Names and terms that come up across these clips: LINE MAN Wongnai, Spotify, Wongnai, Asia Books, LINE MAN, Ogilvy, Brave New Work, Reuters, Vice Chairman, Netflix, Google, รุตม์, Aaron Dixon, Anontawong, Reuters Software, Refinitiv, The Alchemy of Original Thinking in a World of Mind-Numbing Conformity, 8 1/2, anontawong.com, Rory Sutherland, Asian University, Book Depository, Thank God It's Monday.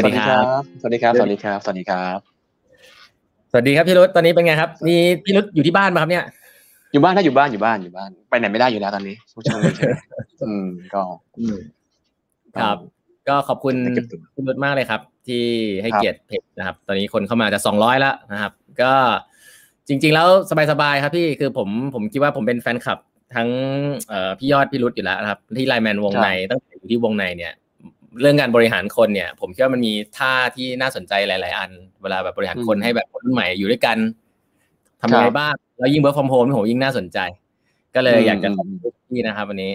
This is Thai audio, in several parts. วัสดีครับสวัสดีครับสวัสดีครับสวัสดีครับสวัสดีครับพี่รุตตอนนี้เป็นไงครับมีพี่รุตอยู่ที่บ้านมั้ยครับเนี่ยอยู่บ้านถ้าอยู่บ้านไปไหนไม่ได้อยู่แล้วตอนนี้ผู้ชมก็ครับก็ขอบคุณคุณรุตมากเลยครับที่ให้เกียรติเพจนะครับตอนนี้คนเข้ามาจะ200แล้วนะครับก็จริงๆแล้วสบายๆครับพี่คือผมคิดว่าผมเป็นแฟนคลับทั้งพี่ยอดพี่รุตอยู่แล้วนะครับที่ LINE MAN Wongnai ตั้งแต่อยู่ที่Wongnaiเนี่ยเรื่องการบริหารคนเนี่ยผมคิดว่ามันมีท่าที่น่าสนใจหลายๆอันเวลาแบบบริหารคนให้แบบคนรุ่นใหม่อยู่ด้วยกันทำยังไงบ้างแล้วยิ่ง work from home ผมยิ่งน่าสนใจก็เลยอยากจะขอบคุณพี่นะครับวันนี้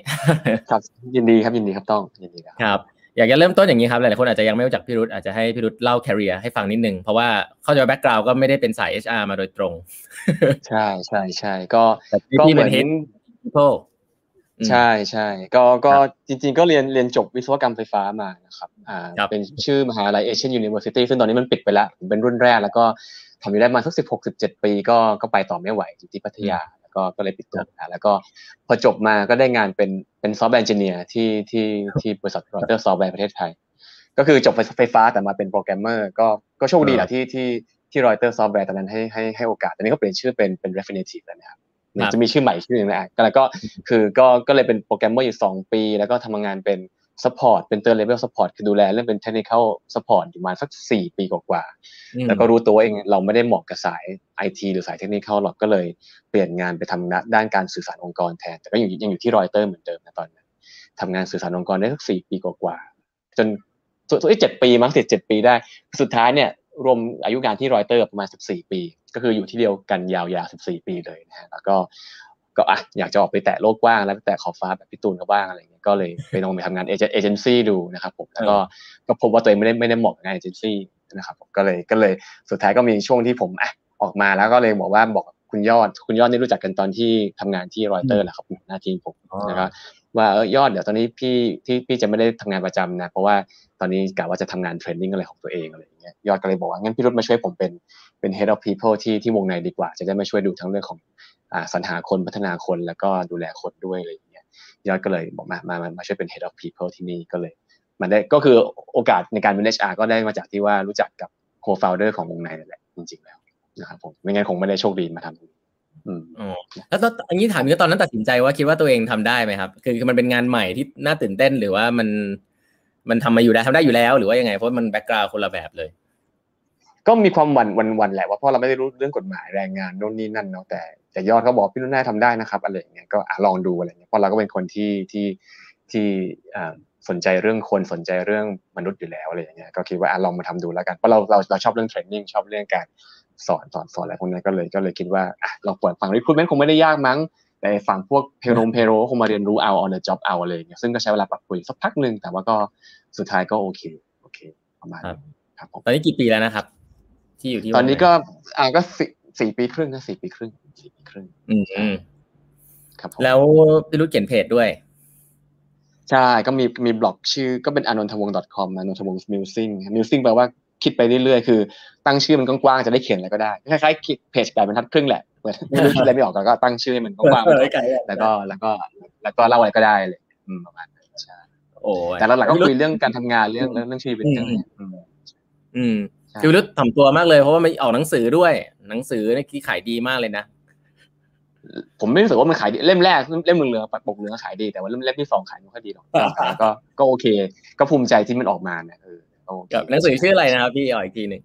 ครับยินดีครับต้องยินดีครับอยากจะเริ่มต้นอย่างนี้ครับหลายๆคนอาจจะยังไม่รู้จักพี่รุตอาจจะให้พี่รุตเล่า career ให้ฟังนิดนึงเพราะว่าเข้าใจว่า background ก็ไม่ได้เป็นสาย HR มาโดยตรงใช่ๆๆก็เหมือนpeopleใช่ๆก็จริงๆก็เรียนจบวิศวกรรมไฟฟ้ามานะครับเป็นชื่อมหาวิทยาลัย Asian University ซึ่งตอนนี้มันปิดไปแล้วผมเป็นรุ่นแรกแล้วก็ทำอยู่ได้มาสัก16 17ปีก็ไปต่อไม่ไหวอยู่ที่พัทยาแล้วก็เลยปิดตัวแล้วก็พอจบมาก็ได้งานเป็น Software Engineer ที่บริษัท Reuters Software ประเทศไทยก็คือจบไฟฟ้าแต่มาเป็นโปรแกรมเมอร์ก็โชคดีแหละที่ Reuters Software ตอนนั้นให้โอกาสตอนนี้ก็เปลี่ยนชื่อเป็น Refinitiv แล้วนะครับจะมีชื่อใหม่ชื่อนึงนะแล้วก็คือก็เลยเป็นโปรแกรมเมอร์อยู่2ปีแล้วก็ทำงานเป็นซัพพอร์ตเป็น third level support คือดูแลเรื่องเป็น technical support อยู่มาสัก4ปีกว่าๆแล้วก็รู้ตัวเองเราไม่ได้เหมาะกับสาย IT หรือสาย technical หรอกก็เลยเปลี่ยนงานไปทำด้านการสื่อสารองค์กรแทนแต่ก็ยังอยู่ที่ Reuters เหมือนเดิมนะตอนนั้นทำงานสื่อสารองค์กรได้สัก4ปีกว่าๆจน7ปีมั้ง7ปีได้สุดท้ายเนี่ยรวมอายุงานที่ Reuters ประมาณ14ปีก็คืออยู่ที่เดียวกันยาวๆ14ปีเลยนะฮะแล้วก็อ่ะอยากจะออกไปแตะโลกกว้างแล้วแตะขอบฟ้าแบบพี่ตูนเขาบ้างอะไรเงี้ยก็เลยไปลองไปทำงานเอเจนซี่ดูนะครับผมแล้วก็พบว่าตัวเองไม่ได้เหมาะกับงานเอเจนซี่นะครับผมก็เลยสุดท้ายก็มีช่วงที่ผมอ่ะออกมาแล้วก็เลยบอกคุณยอดนี่รู้จักกันตอนที่ทำงานที่รอยเตอร์แหละครับหน้าที่ผมนะครับว่าเออยอดเดี๋ยวตอนนี้พี่จะไม่ได้ทำงานประจำนะเพราะว่าตอนนี้กะว่าจะทำงานเทรนนิ่งอะไรของตัวเองอะไรอย่างเงี้ยยอดก็เลยบอกว่างั้นพี่รุตมาช่วยผมเป็น Head of People ที่Wongnaiดีกว่าจะได้มาช่วยดูทั้งเรื่องของสรรหาคนพัฒนาคนแล้วก็ดูแลคนด้วยอะไรอย่างเงี้ยยอดก็เลยบอกมาช่วยเป็น Head of People ที่นี่ก็เลยมันได้ก็คือโอกาสในการเป็น HR ก็ได้มาจากที่ว่ารู้จักกับ Co-founder ของWongnaiนั่นแหละจริงๆแล้วนะครับผมไม่งั้นคงไม่ได้โชคดีมาทำแล้วอันนี้ถามคือตอนนั้นตัดสินใจว่าคิดว่าตัวเองทำได้ไหมครับคือมันเป็นงานใหม่ที่น่าตื่นเต้นหรือว่ามันทำมาอยู่ได้ทำได้อยู่แล้วหรือว่ายังไงเพราะมันแบ็คกราวด์คนละแบบเลยก็มีความหวั่นแหละว่าเพราะเราไม่ได้รู้เรื่องกฎหมายแรงงานโน่นนี่นั่นเนาะแต่ยอดเขาบอกพี่รุ่นหน้าทำได้นะครับอะไรอย่างเงี้ยก็ลองดูอะไรเงี้ยเพราะเราก็เป็นคนที่สนใจเรื่องคนสนใจเรื่องมนุษย์อยู่แล้วอะไรอย่างเงี้ยก็คิดว่าลองมาทำดูแล้วกันเพราะเราชอบเรื่องเทรนนิ่งชอบเรื่องการสอนอะไรพวกนั้นก็เลยคิดว่าเราเปิดฝั่ง recruitment คงไม่ได้ยากมั้งแต่ฝั่งพวกเพโรคงมาเรียนรู้เอา on the job เอาอะไรอย่างเงี้ยซึ่งก็ใช้เวลาปรับตัวสักพักนึงแต่ว่าก็สุดท้ายก็โอเคประมาณนี้ครับผมตอนนี้กี่ปีแล้วนะครับที่อยู่ที่ตอนนี้ก็4ปีครึ่งนะ4ปีครึ่งครับผมแล้วพี่รุตเขียนเพจด้วยใช่ก็มีบล็อกชื่อก็เป็น anontawong.com anontawong musing แปลว่าคิดไปเรื่อยๆคือตั้งชื่อมันกว้างๆจะได้เขียนอะไรก็ได้คล้ายๆเพจ8บรรทัดครึ่งแหละเหมือนไม่รู้คิดอะไรไม่ออกก็ตั้งชื่อให้มันกว้างๆแล้วก็เล่าอะไรก็ได้เลยประมาณนั้นใช่โอ้แต่หลักๆก็คุยเรื่องการทำงานเรื่องชีวิตเรื่องคือรู้ถ่อมตัวมากเลยเพราะว่ามันออกหนังสือด้วยหนังสือนี่ขายดีมากเลยนะผมไม่รู้สึกว่ามันขายดีเล่มแรกเล่มนึงเลยปกนึงก็ขายดีแต่ว่าเล่มที่2ขายไม่ค่อยดีหรอกก็โอเคก็ภูมิใจที่มันออกมาเนี่ยกับหนังสือชื่ออะไรนะครับพี่อีกทีหนึ่ง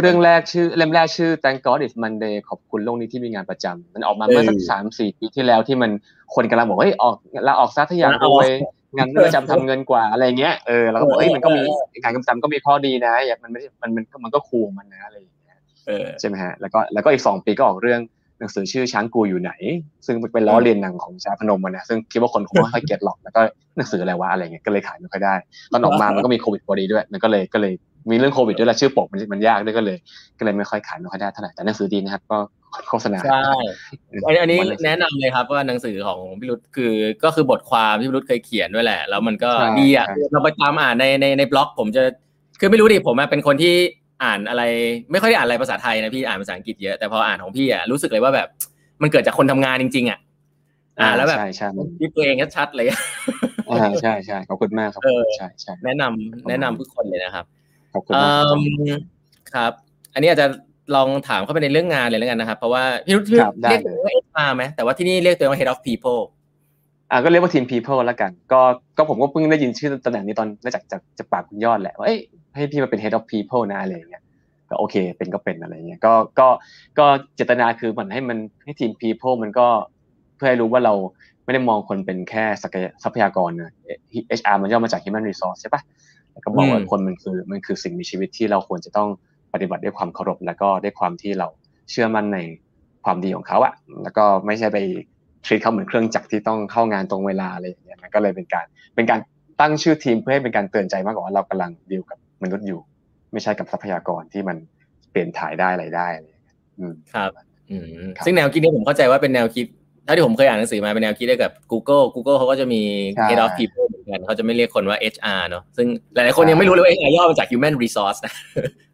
เรื่องแรกชื่อเล่มแรกชื่อ Thank God It's Monday ขอบคุณโลกนี้ที่มีงานประจำมันออกมาเมื่อสัก 3-4 ปีที่แล้วที่มันคนกำลังบอกเฮ้ยออกลาออกซะถ้าอยากรวยงานประจำทำเงินกว่าอะไรเงี้ยเราก็บอกเฮ้ยมันก็มีงานประจำก็มีข้อดีนะอย่างมันก็คูลมันนะอะไรอย่างเงี้ยใช่ไหมฮะแล้วก็อีก2ปีก็ออกเรื่องหนังสือชื่อช้างกูอยู่ไหนซึ่งเป็นล้อเลียนหนังของชาพนมมันนะซึ่งคิดว่าคนคงไม่ค่อยเก็ตหรอกแล้วก็หนังสืออะไรวะอะไรเงี้ยก็เลยขายไม่ค่อยได้ตอนออกมามันก็มีโควิดพอดีด้วยมันก็เลยมีเรื่องโควิดด้วยแล้วชื่อปกมันยากด้วยก็เลยไม่ค่อยขายไม่ค่อยได้เท่าไหร่แต่หนังสือดีนะครับก็โฆษณาใช่อันนี้แนะนำเลยครับว่าหนังสือของพี่รุตก็คือบทความที่พี่รุตเคยเขียนด้วยแหละแล้วมันก็ดีอ่ะเราไปตามอ่านในบล็อกผมจะคือไม่รู้ดิผมเป็นคนที่อ่านอะไรไม่ค่อยได้อ่านอะไรภาษาไทยนะพี่อ่านภาษาอังกฤษเยอะแต่พออ่านของพี่อ่ะรู้สึกเลยว่าแบบมันเกิดจากคนทำงานจริงๆอ่ะแล้วแบบที่ตัวเองชัดๆเลยใช่ๆขอบคุณมากครับใช่ๆแนะนำทุกคนเลยนะครับ ขอบคุณมากครับอันนี้อาจจะลองถามเข้าไปในเรื่องงานเลยแล้วกันนะครับเพราะว่าพี่รุ่นเรียกตัวว่า HR มั้ยแต่ว่าที่นี่เรียกตัวว่า Head of People ก็เรียกว่า Team People แล้วกันก็ผมก็เพิ่งได้ยินชื่อตำแหน่งนี้ตอนได้จากปากคุณยอดแหละว่าเอ้ยให้พี่มาเป็น Head of People นะอะไรอย่างเงี้ยก็โอเคเป็นก็เป็นอะไรเงี้ยก็เจตนาคือเหมือนให้มันให้ Team People มันก็เพื่อให้รู้ว่าเราไม่ได้มองคนเป็นแค่ทรัพยากรนะ HR มันย่อมาจาก Human Resource ใช่ป่ะแล้วก็บอกว่าคนมันคือสิ่งมีชีวิตที่เราควรจะต้องปฏิบัติด้วยความเคารพแล้วก็ด้วยความที่เราเชื่อมั่นในความดีของเขาอ่ะแล้วก็ไม่ใช่ไปทรีทเขาเหมือนเครื่องจักรที่ต้องเข้างานตรงเวลาอะไรอย่างเงี้ยมันก็เลยเป็นการตั้งชื่อทีมเพื่อให้เป็นการเตือนใจมากกว่าเรากำลังดีลกับมนุษย์อยู่ไม่ใช่กับทรัพยากรที่มันเปลี่ยนถ่ายได้อะไรได้อะไรอย่างเงี้ยครับซึ่งแนวคิดนี้ผมเข้าใจว่าเป็นแนวคิดถ้าที่ผมเคยอ่านหนังสือมาเป็นแนวคิดเกี่ยวกับ Google เขาก็จะมี Head of People เหมือนกันเขาจะไม่เรียกคนว่า HR เนาะซึ่งหลายๆคนยังไม่รู้เลยว่า HR ย่อมาจาก Human Resource นะ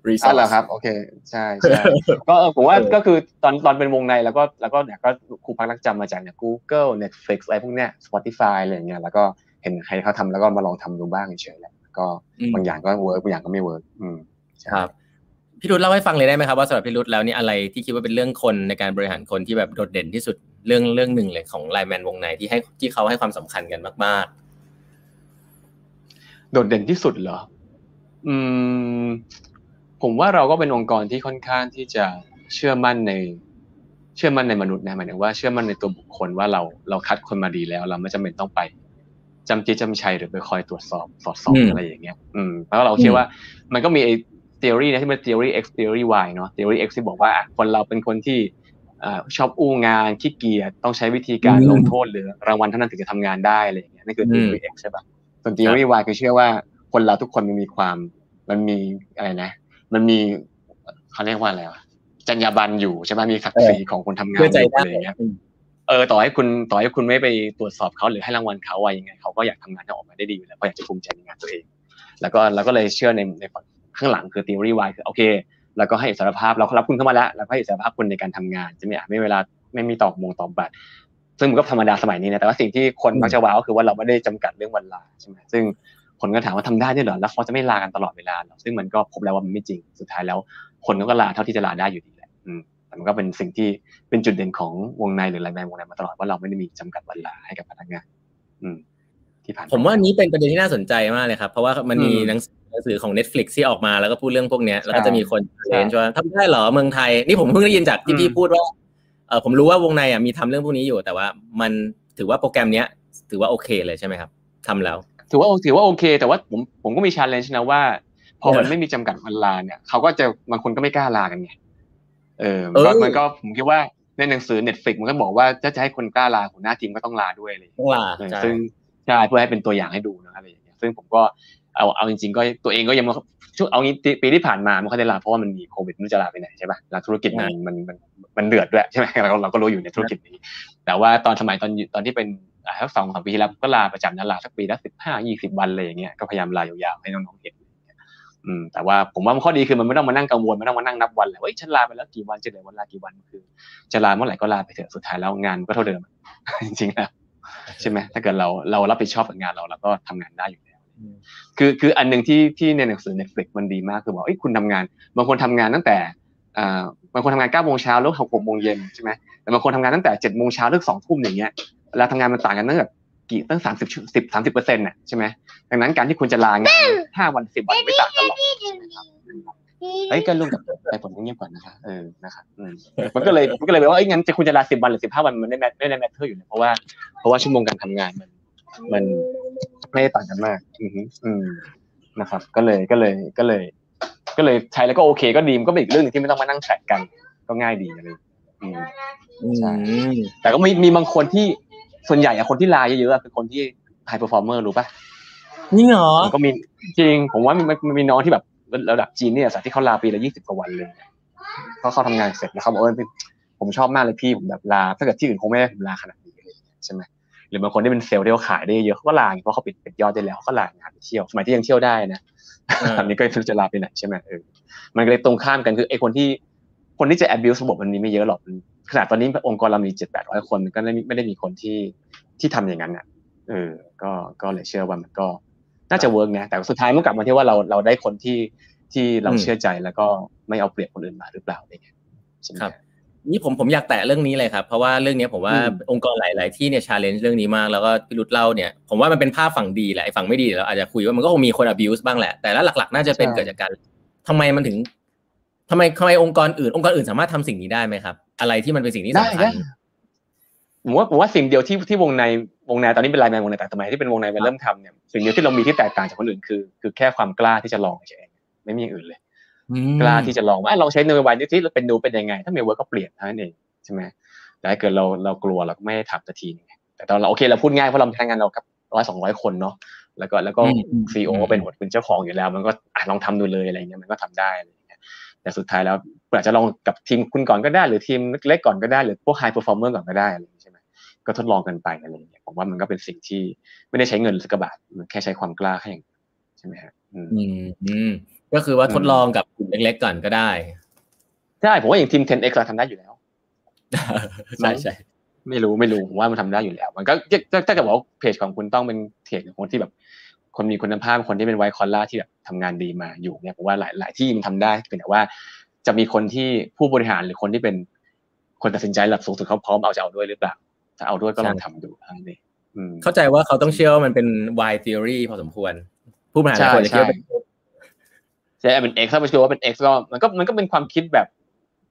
Resource อะไรครับโอเคใช่ๆก็ผมว่าก็คือตอนเป็นวงในแล้วก็เนี่ยก็ครูพักรักจำมาจากเนี่ย Google Netflix อะไรพวกเนี้ย Spotify อะไรอย่างเงี้ยแล้วก็เห็นใครเขาทำแล้วก็มาลองทำดูบ้างเฉยๆแหละก็บางอย่างก็เวิร์คบางอย่างก็ไม่เวิร์คครับพี่รุตเล่าให้ฟังเลยได้ไหมครับว่าสำหรับพี่รุตแล้วนี่อะไรที่คิดว่าเป็นเรื่องคนในการบริหารคนที่แบบโดดเด่นที่สุดเรื่องนึงเลยของ LINE MAN วงในที่เขาให้ความสำคัญกันมากๆโดดเด่นที่สุดเหรอผมว่าเราก็เป็นองค์กรที่ค่อนข้างที่จะเชื่อมั่นในมนุษย์นะหมายถึงว่าเชื่อมั่นในตัวบุคคลว่าเราคัดคนมาดีแล้วเราไม่จำเป็นต้องไปจำจี้จำชัยหรือไปคอยตรวจสอบสอดส่องอะไรอย่างเงี้ยแล้วเราเชื่อว่ามันก็มีไอ้theory นะที่เป็น theory x theory y เนาะ theory x ที่บอกว่าคนเราเป็นคนที่ชอบอู้งานขี้เกียจต้องใช้วิธีการลงโทษหรือรางวัลเท่านั้นถึงจะทำงานได้อะไรอย่างเงี้ยนั่นคือ theory x ใช่ป่ะส่วน theory y คือเชื่อว่าคนเราทุกคนมันมีอะไรนะมันมีเค้าเรียกว่าอะไรวะจรรยาบรรณอยู่ใช่ป่ะมีศักดิ์ศรีของคนทำงานอะไรอย่างเงี้ยต่อให้คุณไม่ไปตรวจสอบเค้าหรือให้รางวัลเค้าว่ายังไงเค้าก็อยากทำงานให้ออกมาได้ดีอยู่แล้วเพราะอยากจะภูมิใจในงานตัวเองแล้วก็เราก็เลยเชื่อในฝั่งข้างหลังคือ theory Y คือโอเคแล้วก็ให้อิสรภาพเรารับคุณเข้ามาแล้วแล้วให้อิสรภาพคุณในการทำงานจะไม่เวลาไม่มีตอกมงตอกบัตรซึ่งมันก็ธรรมดาสมัยนี้นะแต่ว่าสิ่งที่คนมักจะว้าวก็คือว่าเราไม่ได้จำกัดเรื่องวันลาใช่ไหมซึ่งคนก็ถามว่าทำได้ด้วยเหรอแล้วเขาจะไม่ลากันตลอดเวลาหรอซึ่งมันก็พบแล้วว่ามันไม่จริงสุดท้ายแล้วคนก็ลาเท่าที่จะลาได้อยู่ดีแหละแต่มันก็เป็นสิ่งที่เป็นจุดเด่นของวงในหรือไลน์แมนวงในมาตลอดว่าเราไม่ได้มีจำกัดวันลาให้กับพนักงานผมว่าอันนี้เป็นประเด็นที่น่าสนใจมากเลยครับเพราะว่ามันมีหนังสือของ Netflix ที่ออกมาแล้วก็พูดเรื่องพวกเนี้ยแล้วก็จะมีคนเล่นว่าทำได้เหรอเมืองไทยนี่ผมเพิ่งได้ยินจากที่พี่พูดว่าผมรู้ว่าวงในมีทำเรื่องพวกนี้อยู่แต่ว่ามันถือว่าโปรแกรมเนี้ยถือว่าโอเคเลยใช่มั้ยครับทำแล้วถือว่าโอเคแต่ว่าผมก็มี challenge นะว่าพอมันไม่มีจำกัดเวลาเนี่ยเค้าก็จะบางคนก็ไม่กล้าลากันไงมันก็ผมคิดว่าในหนังสือ Netflix มันก็บอกว่าถ้าจะให้คนกล้าลาหัวหน้าทีมก็ต้องลาด้วยเลยซึ่งใช่เพื่อให้เป็นตัวอย่างให้ดูนะอะไรอย่างเงี้ยซึ่งผมก็เอาจริงๆก็ตัวเองก็ยังช่วงเอางี้ปีที่ผ่านมาไม่ค่อยได้ลาเพราะว่ามันมีโควิดไม่รู้จะลาไปไหนใช่ป่ะแล้วธุรกิจมันเดือดด้วยใช่มั้ยเราก็รู้อยู่ในธุรกิจนี้แต่ว่าตอนที่เป็นสัก 2-3 ปีที่แล้วก็ลาประจำนะลาสักปีละ15 20วันเลยอย่างเงี้ยก็พยายามลายาวๆให้น้องๆเห็นแต่ว่าผมว่าข้อดีคือมันไม่ต้องมานั่งกังวลไม่ต้องมานั่งนับวันเลยว่าฉันลาไปแล้วกี่วันจะเหลือวันลากี่วันคือจะลาเมื่อไหร่ก็ลาไปเถอะสุดท้ายแล้วงานก็เท่าเดิมจริงๆแล้วใช่มั้ยถ้าเกิดเรารับผิดชอบกับงานเราก็ทำงานได้อยู่คืออันนึงที่ในหนังสือ Netflix มันดีมากคือบอกเอ้ยคุณทำงานบางคนทำงานตั้งแต่บางคนทำงาน 9:00 นแล้ว 6:00 นใช่มั้ยแต่บางคนทำงานตั้งแต่ 7:00 นถึง 2:00 นอย่างเงี้ยเวลาทำงานมันต่างกันตั้งแบบกี่ตั้ง 30% น่ะใช่มั้ยดังนั้นการที่คุณจะลางาน5วัน10วันไม่ต่างกันหรอกเฮ้ยก็ลงกับไปผมเงียบก่อนนะคะนะครับมันก็เลยแปลว่าเอ้ยงั้นจะคุณจะลา10วันหรือ15วันมันไม่ได้แมทเทอร์อยู่นะเพราะว่าชั่วโมงการทำงานมันไม่ได้ต่างกันมากนะครับก็เลยใช้แล้วก็โอเคก็ดีมันก็เป็นอีกเรื่องนึงที่ไม่ต้องมานั่งแทร็กกันก็ง่ายดีอะไรใช่แต่ก็มีบางคนที่ส่วนใหญ่คนที่ลาเยอะๆเป็นคนที่ไฮเพอร์ฟอร์เมอร์รู้ป่ะนี่เหรอก็มีจริงผมว่ามันมีน้องที่แบบระดับจีนเนี่ยสัตว์ที่เขาลาปีละ20กว่าวันเลยเพราะเขาทำงานเสร็จนะครับผมชอบมากเลยพี่ผมแบบลาถ้าเกิดที่อื่นคงไม่ได้ผมลาขนาดนี้เลยใช่มั้ยหรือบางคนที่เป็นเซลล์ที่เขาขายได้เยอะเขาก็ลาเพราะเขาปิดยอดได้แล้วเขาก็ลางานไปเที่ยวสมัยที่ยังเที่ยวได้นะตอนนี้ก็จะลาไปไหนใช่ไหมมันก็เลยตรงข้ามกันคือไอ้คนที่จะ abuse ระบบมันนี้ไม่เยอะหรอกขนาดตอนนี้องค์กรเรามี 700-800 คนก็ไม่ได้มีคนที่ทำอย่างนั้นอ่ะก็เลยเชื่อว่ามันก็น่าจะเวิร์กนะแต่สุดท้ายมันกลับมาที่ว่าเราได้คนที่ ที่เราเชื่อใจแล้วก็ไม่เอาเปรียบคนอื่นมาหรือเปล่าอะไรเงี้ยครับนี่ผมอยากแตะเรื่องนี้เลยครับเพราะว่าเรื่องนี้ผมว่าองค์กรหลายๆที่เนี่ย challenge เรื่องนี้มากแล้วก็พี่รุตเล่าเนี่ยผมว่ามันเป็นภาพฝั่งดีแหละไอ้ฝั่งไม่ดีเราอาจจะคุยว่ามันก็คงมีคน abuse บ้างแหละแต่ละหลักๆน่าจะเป็นเกิดจากการทำไมองค์กรอื่นสามารถทำสิ่งนี้ได้ไหมครับอะไรที่มันเป็นสิ่งที่สำคัญผมว่าสิ่งเดียวที่วงในตอนนี้เป็นไลน์แมนวงในแต่สมัยที่เป็นวงในมันเริ่มทำเนี่ยสิ่งเดียวที่เรามีที่แตกต่างจากคนอื่นคือแค่ความกล้าที่จะลองเองไม่มีอย่างอื่นเลยกล้าที่จะลองว่าเราใช้ในวัยนี้ที่เราเป็นดูเป็นยังไงถ้ามีเวิร์กก็เปลี่ยนเท่านั้นเองใช่ไหมแต่ถ้าเกิดเรากลัวเราก็ไม่ทำสักทีนึงแต่ตอนเราโอเคเราพูดง่ายเพราะเราทำงานเรากับ100-200คนเนาะแล้วก็ซีอีโอก็เป็นหัวเป็นเจ้าของอยู่แล้วมันก็ลองทำดูเลยอะไรเงี้ยมันก็ทำได้แต่สุดท้ายแล้วอาจจะลองกับทีมคุณก่อนก็ได้หรือทีมเล็กๆก่อนก็ได้หรือพวกไฮเพอร์ฟอร์เมอร์ก่อนก็ได้อะไรใช่ไหมก็ทดลองกันไปอะไรอย่างเงี้ยผมว่ามันก็เป็นสิ่งที่ไม่ได้ใช้เงินสักบาทมันแค่ใช้ความกล้าแค่อย่างใช่ไหมฮะก็คือว่าทดลองกับกลุ่มเล็กๆก่อนก็ได้ใช่ผมว่าอย่างทีม 10x เราทำได้อยู่แล้วใช่ไม่รู้ผมว่ามันทำได้อยู่แล้วมันก็ถ้าเกิดว่าเพจของคุณต้องเป็นเพจของคนที่แบบคนมีคุณภาพคนที่เป็นไวท์คอลล่าที่แบบทำงานดีมาอยู่เนี่ยผมว่าหลายที่มันทำได้เป็นแต่ว่าจะมีคนที่ผู้บริหารหรือคนที่เป็นคนตัดสินใจระดับสูงสุดเขาพร้อมเอาด้วยหรือเปล่าถ้าเอาด้วยก็ลองทำดูอันนี้เข้าใจว่าเขาต้องเชื่อว่ามันเป็น Y theory พอสมควรผู้บริหารควรจะเชื่อเป็น X ถ้าไปเชื่อว่าเป็น X ก็มันก็เป็นความคิดแบบ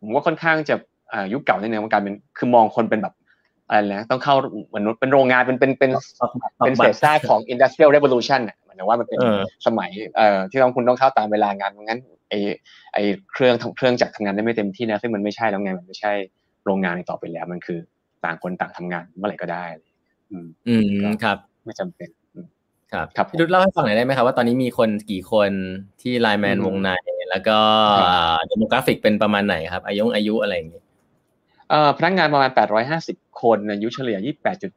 ผมว่าค่อนข้างจะยุคเก่าในแนวของการเป็นคือมองคนเป็นแบบอะไรนะต้องเข้าเหมือนเป็นโรงงานเป็นเศษซากของ Industrial Revolution น่ะหมายถึงว่ามันเป็นสมัยที่คุณต้องเข้าตามเวลางานงั้นไอเครื่องจักรทำงานได้ไม่เต็มที่นะซึ่งมันไม่ใช่แล้วไงมันไม่ใช่โรงงานต่อไปแล้วมันคือต่างคนต่างทำงานเมื่อไหร่ก็ได้ครับไม่จำเป็นครับพี่รุตเล่าให้ฟังหน่อยได้ไหมครับว่าตอนนี้มีคนกี่คนที่ LINE MAN วงในแล้วก็เดโมกราฟิกเป็นประมาณไหนครับอายุอะไรอย่างนี้พนักงานประมาณ850คนอายุเฉลี่ย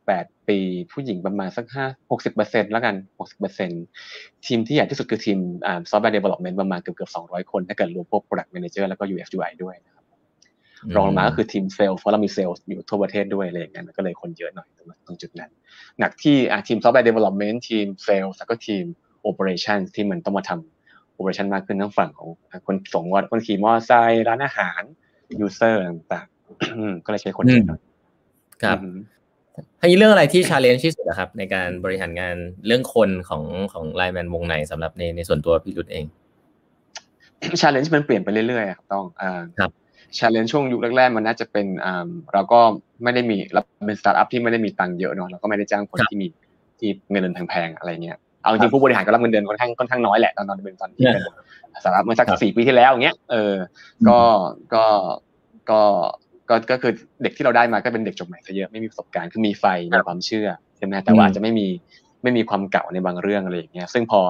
28.8 ปีผู้หญิงประมาณสัก 60% แล้วกัน 60% ทีมที่ใหญ่ที่สุดคือทีมSoftware Development ประมาณเกือบ200คนถ้าเกิดรวมพวก Product Manager แล้วก็ UX UI ด้วยนะครับรองลงมาก็คือทีม Sales เพราะเรามี Sales อยู่ทั่วประเทศด้วยอะไรอย่างนั้นก็เลยคนเยอะหน่อยตรงจุดนั้นหนักที่ทีม Software Development ทีม Sales แล้วก็ทีม Operation ที่มันต้องมาทำ Operation มากขึ้นทั้งฝั่งของคนส่งรถคนขี่มอเตอร์ไซค์ร้านอาหาร User ต่างๆก็เลยใช้คนเยอะหน่อยครับทั้งนี้เรื่องอะไรที่ challenge ที่สุดนะครับในการบริหารงานเรื่องคนของ LINE MAN วงในสำหรับในส่วนตัวพี่รุตเอง challenge มันเปลี่ยนไปเรื่อยๆครับต้องครับ challenge ช่วงยุคแรกๆมันน่าจะเป็นเราก็ไม่ได้มีเราเป็นสตาร์ทอัพที่ไม่ได้มีตังค์เยอะเนาะเราก็ไม่ได้จ้างคนที่มีที่เงินเดือนแพงๆอะไรเงี้ยเอาจริงผู้บริหารก็รับเงินเดือนค่อนข้างน้อยแหละตอนเป็นตอนที่เป็นสตาร์ทอัพเมื่อสัก4 ปีที่แล้วอย่างเงี้ยก็คือเด็กที่เราได้มาก็เป็นเด็กจบใหม่ซะเยอะไม่มีประสบการณ์คือมีไฟมีความเชื่อใช่ไหมแต่ว่าอาจจะไม่มีความเก่าในบางเรื่องอะไรอย่างเงี้ยซึ่งพอ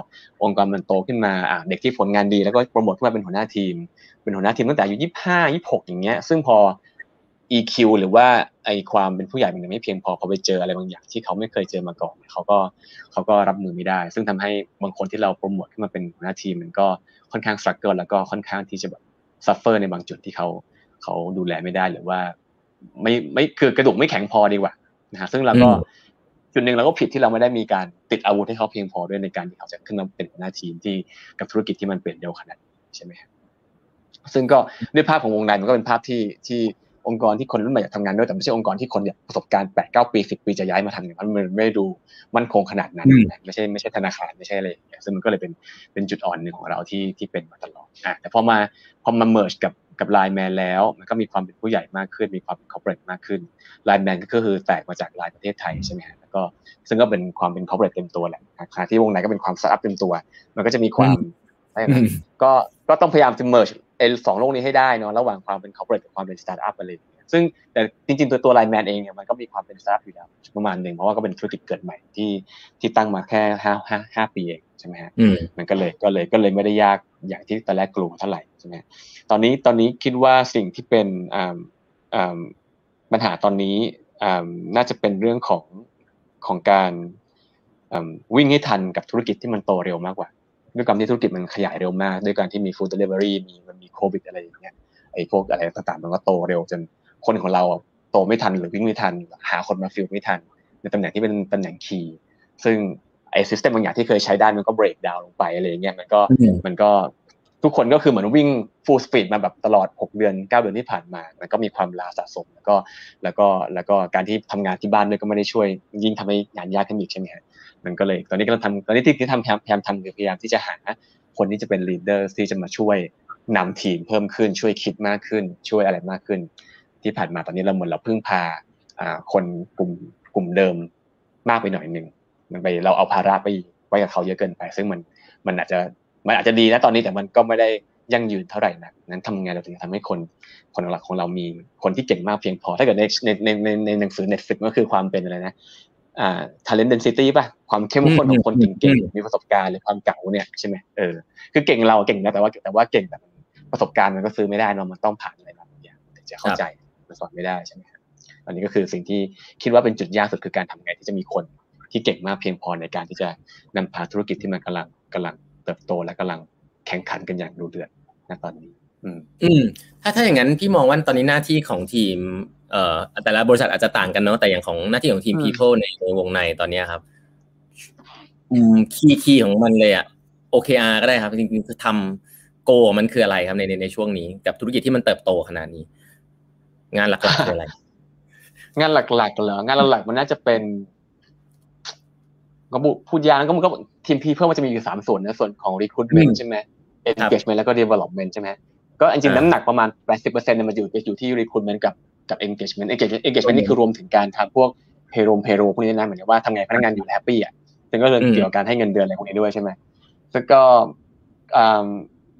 องค์กรมันโตขึ้นมาเด็กที่ผลงานดีแล้วก็โปรโมทขึ้นมาเป็นหัวหน้าทีมตั้งแต่อายุ25-26อย่างเงี้ยซึ่งพอ EQ หรือว่าไอความเป็นผู้ใหญ่มันยังไม่เพียงพอเขาไปเจออะไรบางอย่างที่เขาไม่เคยเจอมาก่อนเขาก็รับมือไม่ได้ซึ่งทำให้บางคนที่เราโปรโมทขึ้นมาเป็นหัวหน้าทีมมันก็ค่อนข้างสตรักเกิลแล้วก็ค่อนข้างที่จะแบบซัฟเฟอร์ในบางจุดที่เขาดูแลไม่ได้หรือว่าไม่คือกระดูกไม่แข็งพอดีกว่านะฮะซึ่งเราก็จุดนึงเราก็ผิดที่เราไม่ได้มีการติดอาวุธให้เขาเพียงพอด้วยในการที่เขาจะขึ้นมาเป็นหัวหน้าทีมที่กับธุรกิจที่มันเปลี่ยนเร็วขนาดนี้ใช่ไหมครับซึ่งก็ด้วยภาพของวงในมันก็เป็นภาพที่องค์กรที่คนรุ่นใหม่อยากทำงานด้วยแต่ไม่ใช่องค์กรที่คนเนี่ยประสบการณ์8-9 ปี 10 ปีจะย้ายมาทำอย่างนั้นมันไม่ดูมั่นคงขนาดนั้นไม่ใช่ธนาคารไม่ใช่อะไรอย่างเงี้ยซึ่งมันก็เลยเป็นจุดอ่อนนึงของเราที่เป็นมาตลอดแต่พอมาเมิร์จกับ LINE MAN แล้วมันก็มีความเป็นผู้ใหญ่มากขึ้นมีความเป็น corporate มากขึ้น LINE MAN ก็คือแตกมาจาก LINE ประเทศไทยใช่มั้ยฮะแล้วก็ซึ่งก็เป็นความเป็น corporate เต็มตัวแหละนะครับที่วงในก็เป็นความ startup เต็มตัวมันก็จะมีความก็ต้องพยายามจะ merge ไอ้2โลกนี้ให้ได้เนาะระหว่างความเป็น corporate กับความเป็น startup อะไรอย่างเงี้ยซึ่งแต่จริงๆตัว LINE MAN เองเนี่ยมันก็มีความเป็น startup อยู่แล้วประมาณนึงเพราะว่าก็เป็นธุรกิจเกิดใหม่ที่ตั้งมาแค่5ปีเองใช่มั้ยฮะมันก็เลยไม่ได้ยากอย่างที่ตอนแรกกลัวเท่าไหร่ใช่มั้ยตอนนี้คิดว่าสิ่งที่เป็นปัญหาตอนนี้น่าจะเป็นเรื่องของการวิ่งให้ทันกับธุรกิจที่มันโตเร็วมากกว่าด้วยความที่ธุรกิจมันขยายเร็วมากด้วยการที่มี food delivery มันมีโควิดอะไรอย่างเงี้ยไอ้พวกอะไรต่างๆมันก็โตเร็วจนคนของเราโตไม่ทันหรือวิ่งไม่ทันหาคนมาฟิลไม่ทันในตำแหน่งที่เป็นตำแหน่งคีย์ซึ่งไอ้ system บางอย่างที่เคยใช้ได้มันก็ break down ลงไปอะไรอย่างเงี้ยมันก็ ทุกคนก็คือเหมือนวิ่ง full speed มาแบบตลอด6เดือน9เดือนที่ผ่านมาแล้วก็มีความลาสะสมแล้วก็การที่ทำงานที่บ้านด้วยก็ไม่ได้ช่วยยิ่งทำให้งานยากขึ้นอีกใช่ไหมฮะมันก็เลยตอนนี้ที่ทำพยายามที่จะหาคนที่จะเป็น leader ที่จะมาช่วยนำทีมเพิ่มขึ้นช่วยคิดมากขึ้นช่วยอะไรมากขึ้นที่ผ่านมาตอนนี้เราพึ่งพาคนกลุ่มเดิมมากไปหน่อยนึงมันไปเราเอาภาระไปไว้กับเขาเยอะเกินไปซึ่งมันอาจจะดีนะตอนนี้แต่มันก็ไม่ได้ยั่งยืนเท่าไหร่นักนั้นทำไงเราถึงจะทำให้คนหลักของเรามีคนที่เก่งมากเพียงพอถ้าเกิดในหนังสือ Netflix ก็คือความเป็นอะไรนะtalent density ป่ะความเข้มข้นของคนเก่งๆมีประสบการณ์หรือความเก่าเนี่ยใช่ไหมคือเก่งเราเก่งนะแต่ว่าเก่งแต่ประสบการณ์มันก็ซื้อไม่ได้มันต้องผ่านอะไรบางอย่างถึงจะเข้าใจมันสอนไม่ได้ใช่ไหมครับอันนี้ก็คือสิ่งที่คิดว่าเป็นจุดยากสุดคือการทำไงที่จะมีคนที่เก่งมากเพียงพอในการที่จะนำพาธุรกิจที่มันกำลังเติบโตและกำลังแข่งขันกันอย่างดุเดือดณตอนนี้ถ้าอย่างนั้นพี่มองว่าตอนนี้หน้าที่ของทีมแต่ละบริษัทอาจจะต่างกันเนาะแต่อย่างของหน้าที่ของทีม people ในวงในตอนนี้ครับคีย์ของมันเลยอ่ะ OKR ก็ได้ครับจริงๆคือทำ goal มันคืออะไรครับในช่วงนี้กับธุรกิจที่มันเติบโตขนาดนี้งานหลักๆคืออะไรงานหลักๆเหรองานหลักๆมันน่าจะเป็นก็พูดยาวก็ทีม people มันจะมีอยู่3ส่วนนะส่วนของ recruitment ใช่ไหม engagement แล้วก็ development ใช่ไหมก็จริงๆน้ำหนักประมาณ 80% เนี่ยมันอยู่ที่ recruitment กับ engagement นี่คือรวมถึงการทำพวก payroll พวกนี้นะเหมือนว่าทำไงพนักงานอยู่แฮปปี้อ่ะซึ่งก็เกี่ยวกับการให้เงินเดือนอะไรพวกนี้ด้วยใช่ไหมแล้วก็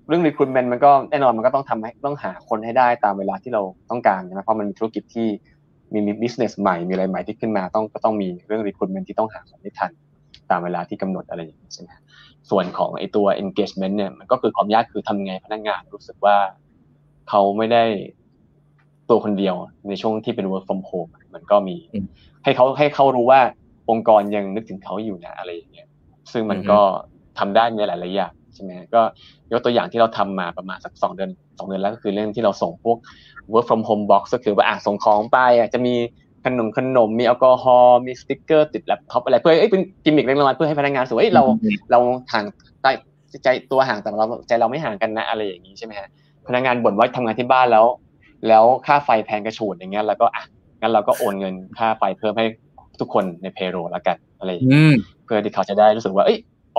เรื่อง recruitment มันก็แน่นอนมันก็ต้องทำให้ต้องหาคนให้ได้ตามเวลาที่เราต้องการใช่ไหมเพราะมันมีธุรกิจที่มี business ใหม่มีอะไรใหม่ที่ขึ้นมาก็ต้องมีเรื่อง recruitment ที่ต้องหาคนให้ทันตามเวลาที่กำหนดอะไรอย่างนี้ใช่ไหมส่วนของไอ้ตัว engagement เนี่ยมันก็คือความยากคือทำไงพนักงานรู้สึกว่าเขาไม่ได้ตัวคนเดียวในช่วงที่เป็น work from home มันก็มีให้เขารู้ว่าองค์กรยังนึกถึงเขาอยู่นะอะไรอย่างเงี้ยซึ่งมันก็ทำได้ในหลายๆอย่างใช่ไหมก็ยกตัวอย่างที่เราทำมาประมาณสัก2 เดือนแล้วก็คือเรื่องที่เราส่งพวก work from home box ก็คือว่าส่งของไปจะมีขนมมีแอลกอฮอล์มีสติ๊กเกอร์ติดแล็ปท็อปอะไรเพื่อเป็นกิมมิคเล็กน้อยเพื่อให้พนักงานสวยเราห่างใจตัวห่างแต่เราใจเราไม่ห่างกันนะอะไรอย่างนี้ใช่ไหมฮะพนักงานบ่นว่าทำงานที่บ้านแล้วค่าไฟแพงกระฉูดอย่างเงี้ยแล้วก็งั้นเราก็โอนเงินค่าไฟเพิ่มให้ทุกคนในเพโรแล้วกันอะไรเพื่อที่เขาจะได้รู้สึกว่าเ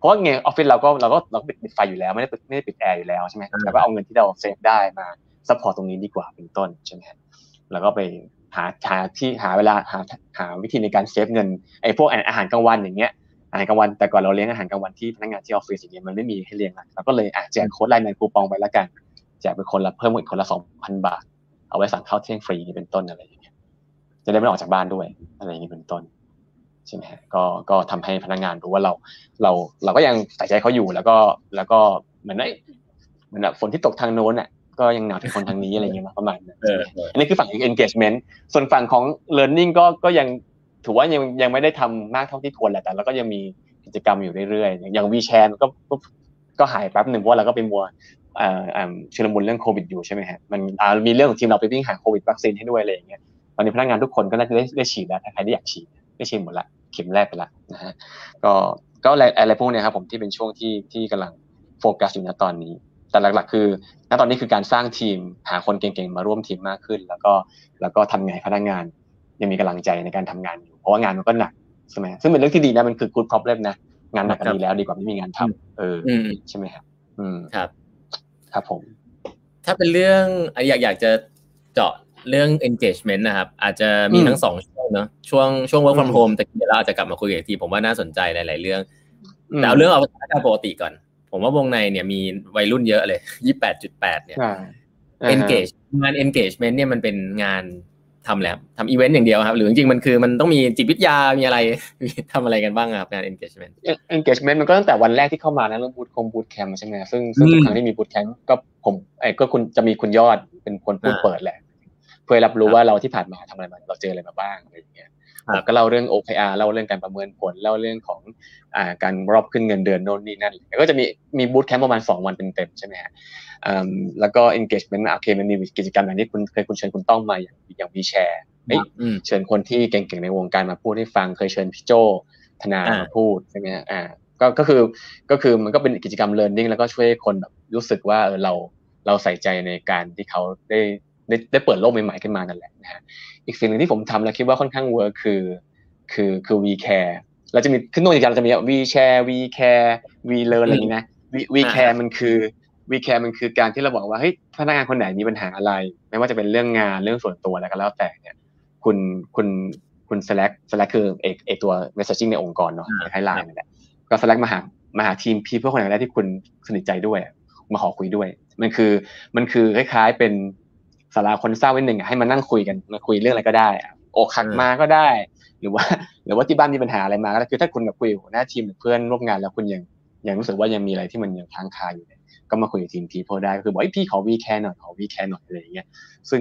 พราะว่าไงออฟฟิศเราก็ปิดไฟอยู่แล้วไม่ได้ปิดแอร์อยู่แล้วใช่ไหมแล้วก็เอาเงินที่เราเซฟได้มาซัพพอร์ตตรงนี้ดีกว่าเป็นต้นใช่ไหมแล้วก็ไปหาวิธีในการเซฟเงินไอ้พวกอาหารกลางวันอย่างเงี้ยอาหารกลางวันแต่ก่อนเราเลี้ยงอาหารกลางวันที่พนักงานที่ออฟฟิศอย่างเงี้ยมันไม่มีให้เลี้ยงอ่ะเราก็เลยแจกโค้ดLINE MANคูปองไปละกันแจกเป็นคนละเพิ่มอีกคนละ 2,000 บาทเอาไว้สั่งข้าวเที่ยงฟรีเป็นต้นอะไรอย่างเงี้ยจะได้ไม่ออกจากบ้านด้วยอะไรอย่างเงี้ยเป็นต้นใช่มั้ยฮะก็ทำให้พนักงานรู้ว่าเราก็ยังใส่ใจเขาอยู่แล้วก็เหมือนฝนที่ตกทางโน้นน่ะก็ยังหนาวถึงคนทางนี้อะไรอย่างเงี้ยประมาณนั้นอันนี้คือฝั่ง engagement ส่วนฝั่งของ learning ก็ยังถือว่ายังไม่ได้ทำมากเท่าที่ควรแหละแต่เราก็ยังมีกิจกรรมอยู่เรื่อยๆอย่าง WeChat มันก็หายแป๊บนึงเพราะเราก็ไปมัวชุลมุนเรื่องโควิดอยู่ใช่ไหมฮะมันมีเรื่องของทีมเราไปวิ่งหาโควิดวัคซีนให้ด้วยอะไรอย่างเงี้ยตอนนี้พนักงานทุกคนก็น่าจะได้ฉีดแล้วใครที่อยากฉีดได้ฉีดหมดละเข็มแรกไปละนะฮะก็อะไรพวกเนี้ยครับผมที่เป็นช่วงที่กำลังโฟกัสอยู่ณตอนนี้แต่หลักๆคือณตอนนี้คือการสร้างทีมหาคนเก่งๆมาร่วมทีมมากขึ้นแล้วก็ทำไงให้พนักงานยังมีกำลังใจในการทำงานอยู่เพราะว่างานมันก็หนักใช่ไหมซึ่งเป็นเรื่องที่ดีนะมันคือ good problem นะงานหนักก็ดีแล้วดีกว่าไม่มีงานทำใช่ไหมครับครับผมถ้าเป็นเรื่องอยากจะเจาะเรื่อง engagement นะครับอาจจะมีทั้ง2ช่วงเนาะช่วง work from home แต่เดี๋ยวเราอาจจะกลับมาคุยกันอีกทีผมว่าน่าสนใจหลายๆเรื่องแต่เอาเรื่องเอาปกติก่อนผมว่าวงในเนี่ยมีวัยรุ่นเยอะเลย 28.8 เนี่ย engage งาน engagement เนี่ยมันเป็นงานทำอีเวนต์อย่างเดียวครับหรือจริงๆมันต้องมีจิตวิทยามีอะไรทำอะไรกันบ้างครับงาน engagement engagement มันก็ตั้งแต่วันแรกที่เข้ามานะเรื่องboot camp ใช่ไหมซึ่งทุกครั้งที่มี boot camp ก็ผมก็คุณจะมีคุณยอดเป็นคนพูดเปิดแหละเพื่อรับรู้ว่าเราที่ผ่านมาทำอะไรมาเราเจออะไรมาบ้างอะไรอย่างเงี้ยผมก็เล่าเรื่อง OKR เล่าเรื่องการประเมินผลเล่าเรื่องของการรอบขึ้นเงินเดือนโน่นนี่นั่นแล้วก็จะมีบูธแคมป์ประมาณ2วันเต็มๆใช่ไหมฮะแล้วก็ engagement โอเคมันมีกิจกรรมอย่างที่คุณเชิญคุณต้องมาอย่าง WeChat เชิญคนที่เก่งๆในวงการมาพูดให้ฟังเคยเชิญพี่โจธนามาพูดใช่ไหมฮะก็คือมันก็เป็นกิจกรรม learning แล้วก็ช่วยคนแบบ รู้สึกว่าเราใส่ใจในการที่เขาได้เปิดโลกใหม่ๆขึ้นมานั่นแหละนะฮะอีกสิ่งนึงที่ผมทำแล้วคิดว่าค่อนข้างเวิร์คคือ We Care เราจะมีขึ้นโน้ตอีกอย่างจะมี We Share We Care We Learn อะไรอย่างงี้นะ We Care มันคือ We Care มันคือการที่เราบอกว่าเฮ้ยพนักงานคนไหนมีปัญหาอะไรไม่ว่าจะเป็นเรื่องงานเรื่องส่วนตัวอะไรก็แล้วแต่เนี่ยคุณ Slack คือไอ้ตัว messaging ในองค์กรเนาะไฮไลน์นั่นแหละก็ Slack มาหาทีม people คนไหนก็ได้ที่คุณสนิทใจด้วยมาขอคุยด้วยมันคือคล้ายๆเป็นศาลาคนเศร้านิดนึงให้มานั่งคุยกันมาคุยเรื่องอะไรก็ได้อกหักมาก็ได้หรือว่าที่บ้านมีปัญหาอะไรมาก็คือถ้าคุณกับคุยหัวหน้าทีมหรือเพื่อนร่วมงานแล้วคุณยังรู้สึกว่ายังมีอะไรที่มันยังค้างคาอยู่ก็มาคุยกับทีม people ได้ก็คือบอกพี่ขอ we care หน่อยขอ we care หน่อยอะไรอย่างเงี้ยซึ่ง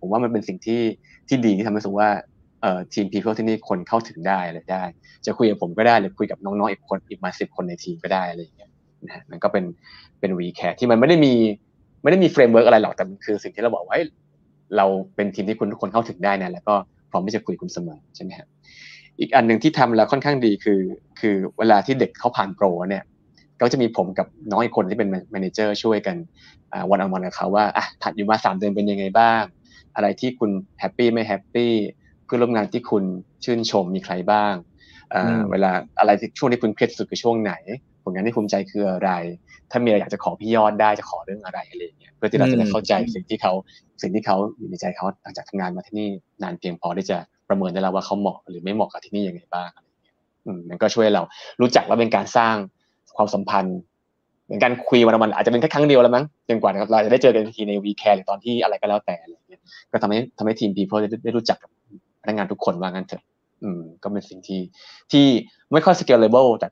ผมว่ามันเป็นสิ่งที่ดีที่ทำให้รู้สึกว่าทีม people ที่นี่คนเข้าถึงได้อะไรได้จะคุยกับผมก็ได้หรือคุยกับน้องๆอีกคนอีกมา10คนในทีมก็ได้อะไรอย่างเงี้ยนะมันก็เป็น we care ที่มันไม่ได้มี framework อะไรหรอกแต่มันคือสิ่งที่เราบอกว่าเราเป็นทีมที่คุณทุกคนเข้าถึงได้นะแล้วก็พร้อมที่จะคุยคุณเสมอใช่ไหมครับอีกอันหนึ่งที่ทำแล้วค่อนข้างดีคือเวลาที่เด็กเขาผ่านโปรเนี่ยก็จะมีผมกับน้องอีกคนที่เป็นแมเนเจอร์ช่วยกันวันออนวันกับเขาว่าอ่ะถัดอยู่มา3เดือนเป็นยังไงบ้างอะไรที่คุณแฮปปี้ไม่แฮปปี้เพื่อนร่วมงานที่คุณชื่นชมมีใครบ้างเวลาอะไรที่ช่วงที่คุณเครียดสุดคือช่วงไหนผลงานที่ภูมิใจคืออะไรถ้ามีอะไรอยากจะขอพี่ยอดได้จะขอเรื่องอะไรอะไรอย่างเงี้ยเพื่อที่เราจะได้เข้าใจสิ่งที่เขาอยู่ในใจเขาหลังจากทำงานมาที่นี่นานเพียงพอที่จะประเมินได้แล้วว่าเขาเหมาะหรือไม่เหมาะกับที่นี่ยังไงบ้างอะไรอย่างเงี้ยมันก็ช่วยเรารู้จักว่าเป็นการสร้างความสัมพันธ์เหมือนการคุยวันๆอาจจะเป็นแค่ครั้งเดียวแล้วมั้งจนกว่าเราจะได้เจอกันทีในวีแคร์หรือตอนที่อะไรก็แล้วแต่อะไรอย่างเงี้ยก็ทำให้ทีม people ได้รู้จักกับพนักงานทุกคนว่างั้นเถอะก็เป็นสิ่งที่ไม่ค่อย scalable แต่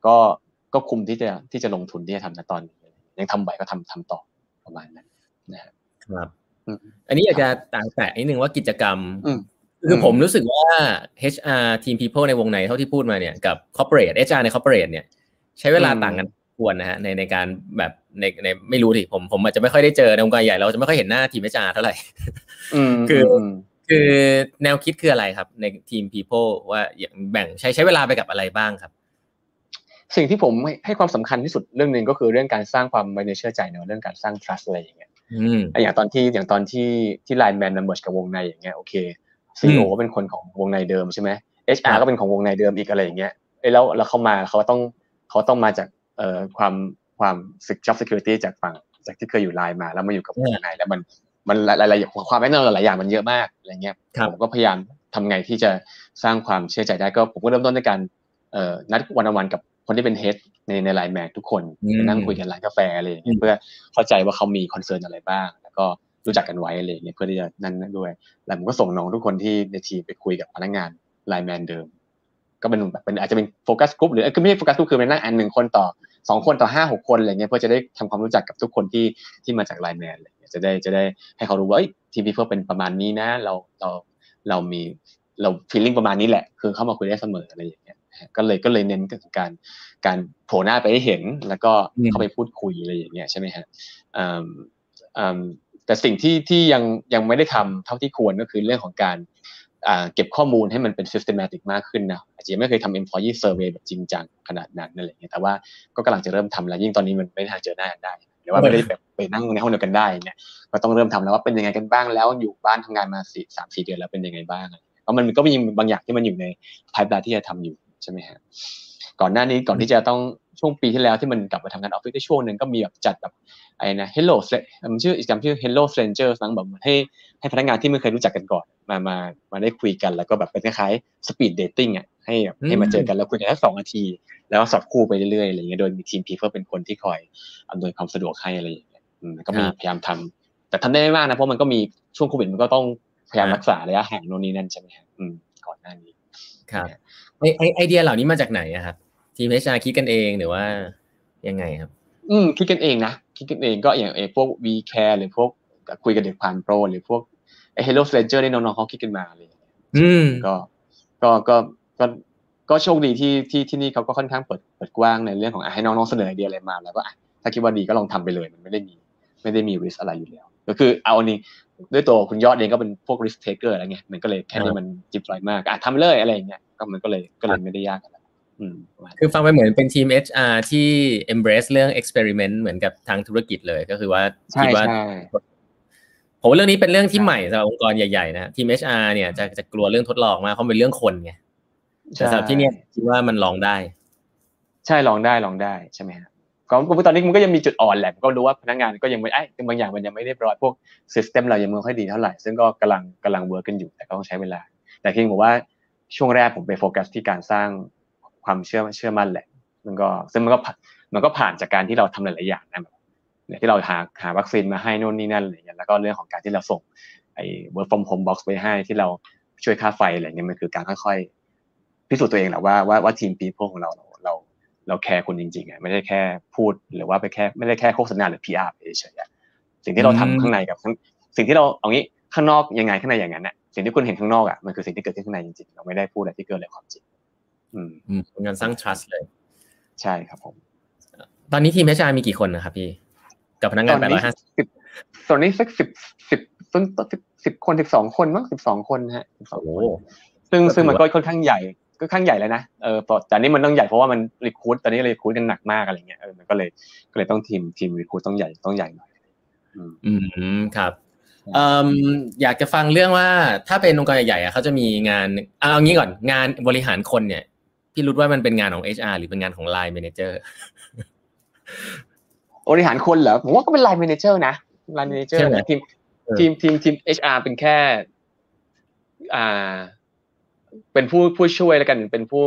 ก็คุ้มที่จะลงทุนที่จะทำณตอนนี้ยังทำบ่อยก็ทำต่อประมาณนั้นนะครับอันนี้อยากจะต่างแตะนิดนึงว่ากิจกรรมคือผมรู้สึกว่า HR ทีม people ในวงในเท่าที่พูดมาเนี่ยกับ corporate HR ใน corporate เนี่ยใช้เวลาต่างกันควรนะฮะในการแบบในไม่รู้ดิผมอาจจะไม่ค่อยได้เจอในองค์กรใหญ่เราจะไม่ค่อยเห็นหน้าทีม HR เท่าไหร่คือแนวคิดคืออะไรครับในทีม people ว่าแบ่งใช้เวลาไปกับอะไรบ้างครับสิ่งที่ผมให้ความสำคัญที่สุดเรื่องนึงก็คือเรื่องการสร้างความไว้เชื่อใจเนาะเรื่องการสร้าง trust อะไรอย่างเงี้ยอย่างตอนที่ LINE MAN มาเมิร์จกับวงในอย่างเงี้ยโอเค CEO ก็เป็นคนของวงในเดิมใช่ไหม HR ก็เป็นของวงในเดิมอีกอะไรอย่างเงี้ยแล้วเขาต้องมาจากความ job security จากฝั่งจากที่เคยอยู่ LINE มาแล้วมาอยู่กับวงในแล้วมันหลายอย่างความแน่นอนหลายอย่างมันเยอะมากอะไรเงี้ยผมก็พยายามทำไงที่จะสร้างความเชื่อใจได้ก็ผมก็เริ่มต้นด้วยการนัดวันกับคนที่เป็นเฮดใน LINE MAN ทุกคนนั่งคุยกันร้านกาแฟอะไรอย่างเงี้ยเพื่อเข้าใจว่าเขามีคอนเซิร์นอะไรบ้างแล้วก็รู้จักกันไว้อะไรอย่างเงี้ยเพื่อที่จะนั่นด้วยแล้วผมก็ส่งน้องทุกคนที่ในทีมไปคุยกับพนักงาน LINE MAN เดิมก็เป็นแบบอาจจะเป็นโฟกัสกลุ่มหรือก็ไม่ใช่โฟกัสกลุ่มคือเป็นนั่งอัน1คนต่อ2คนต่อ5 6คนอะไรเงี้ยเพื่อจะได้ทำความรู้จักกับทุกคนที่มาจาก LINE MAN อะไรเงี้ยจะได้ให้เขารู้ว่าทีม people เป็นประมาณนี้นะเรามีเราฟีลลิ่งประมาณนี้แหละคือเข้ามาคุยได้เสมออะไรอย่างเงี้ยก็เลยเน้นกับการโผล่หน้าไปให้เห็นแล้วก็เข้าไปพูดคุยอะไรอย่างเงี้ยใช่ไหมฮะแต่สิ่งที่ยังไม่ได้ทำเท่าที่ควรก็คือเรื่องของการเก็บข้อมูลให้มันเป็น systematic มากขึ้นนะอาจจะไม่เคยทำ employee survey แบบจริงจังขนาดนั้นอะไรอย่างเงี้ยแต่ว่าก็กำลังจะเริ่มทำแล้วยิ่งตอนนี้มันไม่ทางเจอหน้ากันได้หรือว่าไม่ได้แบบไปนั่งในห้องเดียวกันได้เนี่ยก็ต้องเริ่มทำแล้วว่าเป็นยังไงกันบ้างแล้วอยู่บ้านทำงานมา3-4 เดือนแล้วเป็นยังไงบ้างมันก็มีบางอย่างที่มันอยู่ในไพป์ไลน์ที่จะทำอยู่ใช่ไหมฮะก่อนหน้านี้ก่อนที่จะต้องช่วงปีที่แล้วที่มันกลับมาทำงานออฟฟิศได้ช่วงหนึ่งก็มีแบบจัดแบบไอ้นะ Hello มันชื่อกิจกรรมชื่อ Hello Strangers นั่งแบบให้พนักงานที่ไม่เคยรู้จักกันก่อนมาได้คุยกันแล้วก็แบบเป็นคล้ายๆ speed dating อ่ะให้มาเจอกันแล้วคุยกันแค่2 นาทีแล้วสอดคู่ไปเรื่อยๆอะไรเงี้ยโดยมีทีม people เป็นคนที่คอยอำนวยความสะดวกให้อะไรอย่างเงี้ยก็มีพยายามทำแต่ทำได้ไม่มากนะเพราะมันก็มีช่วงโควิดมันก็ต้องพยายามรักษาระยะห่างโน่นนี่นั่นใช่ไหมครับก่อนหน้านี้ครับไอเดียเหล่านี้มาจากไหนครับทีม HR คิดกันเองหรือว่ายังไงครับคิดกันเองนะคิดกันเองก็อย่างพวก We Care หรือพวกคุยกันเด็กผ่านโปรหรือพวกHello Stranger นี่น้องๆเขาคิดกันมาอะไรอย่างเงี้ยก็โชคดีที่นี่เขาก็ค่อนข้างเปิดกว้างในเรื่องของให้น้องๆเสนอไอเดียอะไรมาแล้วก็ถ้าคิดว่าดีก็ลองทำไปเลยมันไม่ได้มี risk อะไรอยู่แล้วก็คือเอาอันนี้ด้วยตัวคุณยอดเองก็เป็นพวก risk taker อะไรเงี้ยมันก็เลยแค่นี้มันจิบลอยมากทำเลยอะไรอย่างเงี้ยก็มันก็เลยไม่ได้ยากอะไร คือฟังไปเหมือนเป็นทีม HR ที่ embrace เรื่อง experiment เหมือนกับทางธุรกิจเลยก็คือว่าคิดว่าผมเรื่องนี้เป็นเรื่องที่ใหม่สำหรับองค์กรใหญ่ๆนะทีม HR เนี่ยจะกลัวเรื่องทดลองมากเพราะเป็นเรื่องคนไงแต่สำหรับที่เนี่ยคิดว่ามันลองได้ใช่ลองได้ใช่ไหมครับก็ตอนนี้มันก็ยังมีจุดอ่อนแหละก็รู้ว่าพนักงานก็ยังไม่บางอย่างมันยังไม่เรียบร้อยพวก system เรายังไม่ค่อยดีเท่าไหร่ซึ่งก็กำลัง work กันอยู่แต่ก็ต้องใช้เวลาแต่คิดผมว่าช่วงแรกผมไปโฟกัสที่การสร้างความเชื่อมั่นแหละมันก็ผ่านจากการที่เราทำหลายๆอย่างนะแบบที่เราหาวัคซีนมาให้นู่นนี่นั่นอะไรอย่างเงี้ยแล้วก็เรื่องของการที่เราส่งไอ้ work from home box ไปให้ที่เราช่วยค่าไฟอะไรเงี้ยมันคือการค่อยๆพิสูจน์ตัวเองแหละว่าทีม people ของเราแคร์คนจริงๆอ่ะไม่ได้แค่พูดหรือว่าไปแค่ไม่ได้แค่โฆษณาหรือ PR เฉยๆสิ่งที่เราทำข้างในกับสิ่งที่เราเอางี้ข้างนอกยังไงข้างในอย่างนั้นน่ะสิ่งที่คุณเห็นข้างนอกอ่ะมันคือสิ่งที่เกิดขึ้นข้างในจริงๆเราไม่ได้พูดอะไรที่เกินเลยความจริงเป็นการสร้าง trust เลยใช่ครับผมตอนนี้ทีม HR มีกี่คนนะครับพี่กับพนักงาน850ตอนนี้สัก10ต้น10คน12คนมั้ง12คนฮะโอ้ซึ่งมันก็ค่อนข้างใหญ่แล้วนะแต่นี่มันต้องใหญ่เพราะว่ามันรีคูดตอนนี้รีคูดกันหนักมากอะไรเงี้ยมันก็เลยต้องทีมรีคูดต้องใหญ่หน่อยครับอยากจะฟังเรื่องว่าถ้าเป็นองค์กรใหญ่ๆอ่ะเขาจะมีงานเอางี้ก่อนงานบริหารคนเนี่ยพี่รู้ว่ามันเป็นงานของ HR หรือเป็นงานของ LINE Manager บริหารคนเหรอผมว่าก็เป็น LINE Manager นะ LINE Manager ทีม HR เป็นแค่เป็นผู้ช่วยแล้วกันเป็นผู้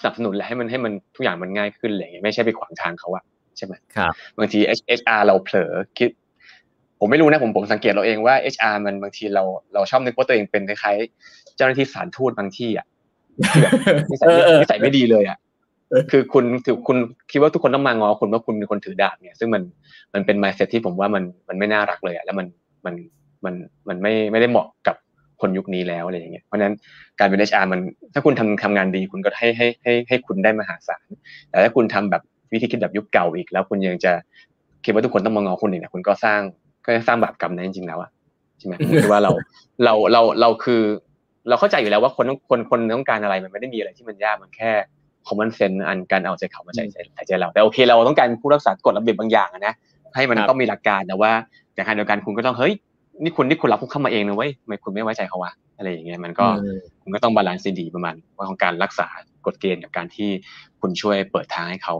สนับสนุนแหละให้มันทุกอย่างมันง่ายขึ้นอะไรอย่างเงี้ยไม่ใช่ไปขวางทางเขาอะใช่ไหมครับบางที HR เราเผลอคิดผมไม่รู้นะผมสังเกตเราเองว่า HR มันบางทีเราชอบนึกว่าตัวเองเป็นคล้ายๆเจ้าหน้าที่สถานทูตบางที่อะนิสัยไม่ดีเลยอะคือคุณคิดว่าทุกคนต้องมางอคุณว่าคุณเป็นคนถือดาบเนี่ยซึ่งมันเป็น mindset ที่ผมว่ามันไม่น่ารักเลยอะแล้วมันไม่ได้เหมาะกับคนยุคนี้แล้วอะไรอย่างเงี้ยเพราะนั้นการเป็น HR มันถ้าคุณทำงานดีคุณก็ให้คุณได้มหาศาลแต่ถ้าคุณทำแบบวิธีคิดแบบยุคเก่าอีกแล้วคุณยังจะคิดว่าทุกคนต้องมางอคุณอีกเนี่ยคุณก็สร้างบาปกรรมนั้นจริงๆแล้วอ่ะใช่มั้ยผมคิดว่าเราคือเราเข้าใจอยู่แล้วว่าคนต้องการอะไรมันไม่ได้มีอะไรที่มันยากมันแค่ common sense อันการเอาใจเขามาใส่ใจเราแต่โอเคเราต้องการผู้รักษากฎระเบียบบางอย่างอ่ะนะให้มันต้องมีหลักการแต่ว่าแต่ขณะเดียวกันคุณก็ต้องเฮ้ยนี่คุณรับเข้ามาเองนะเว้ยทำไมคุณไม่ไว้ใจเขาวะอะไรอย่างเงี้ยมันก็ต้องบาลานซ์ดีประมาณว่าของการรักษากฎเกณฑ์กับการที่คุณช่วยเปิดทางให้เขา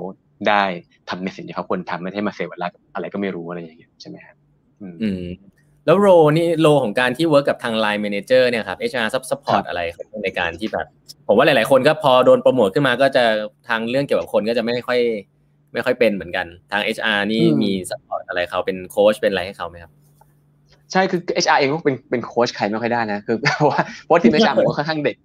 ได้ทำในสิ่งที่เขาควรทำไม่ให้มาเสียเวลากับอะไรก็ไม่รู้อะไรอย่างเงี้ยใช่ไหมครับแล้วโรของการที่เวิร์คกับทาง LINE Manager เนี่ยครับ HR Support อะไรในการที่แบบผมว่าหลายๆคนก็พอโดนโปรโมทขึ้นมาก็จะทางเรื่องเกี่ยวกับคนก็จะไม่ค่อยเป็นเหมือนกันทาง HR นี่มี Support อะไรเขาเป็นโค้ชเป็นอะไรให้เขามั้ยครับใช่คือ HR เองก็เป็นโค้ชใครไม่ค่อยได้นะคือเพราะทีม HR ผมก็ค่อนข้างเด็ก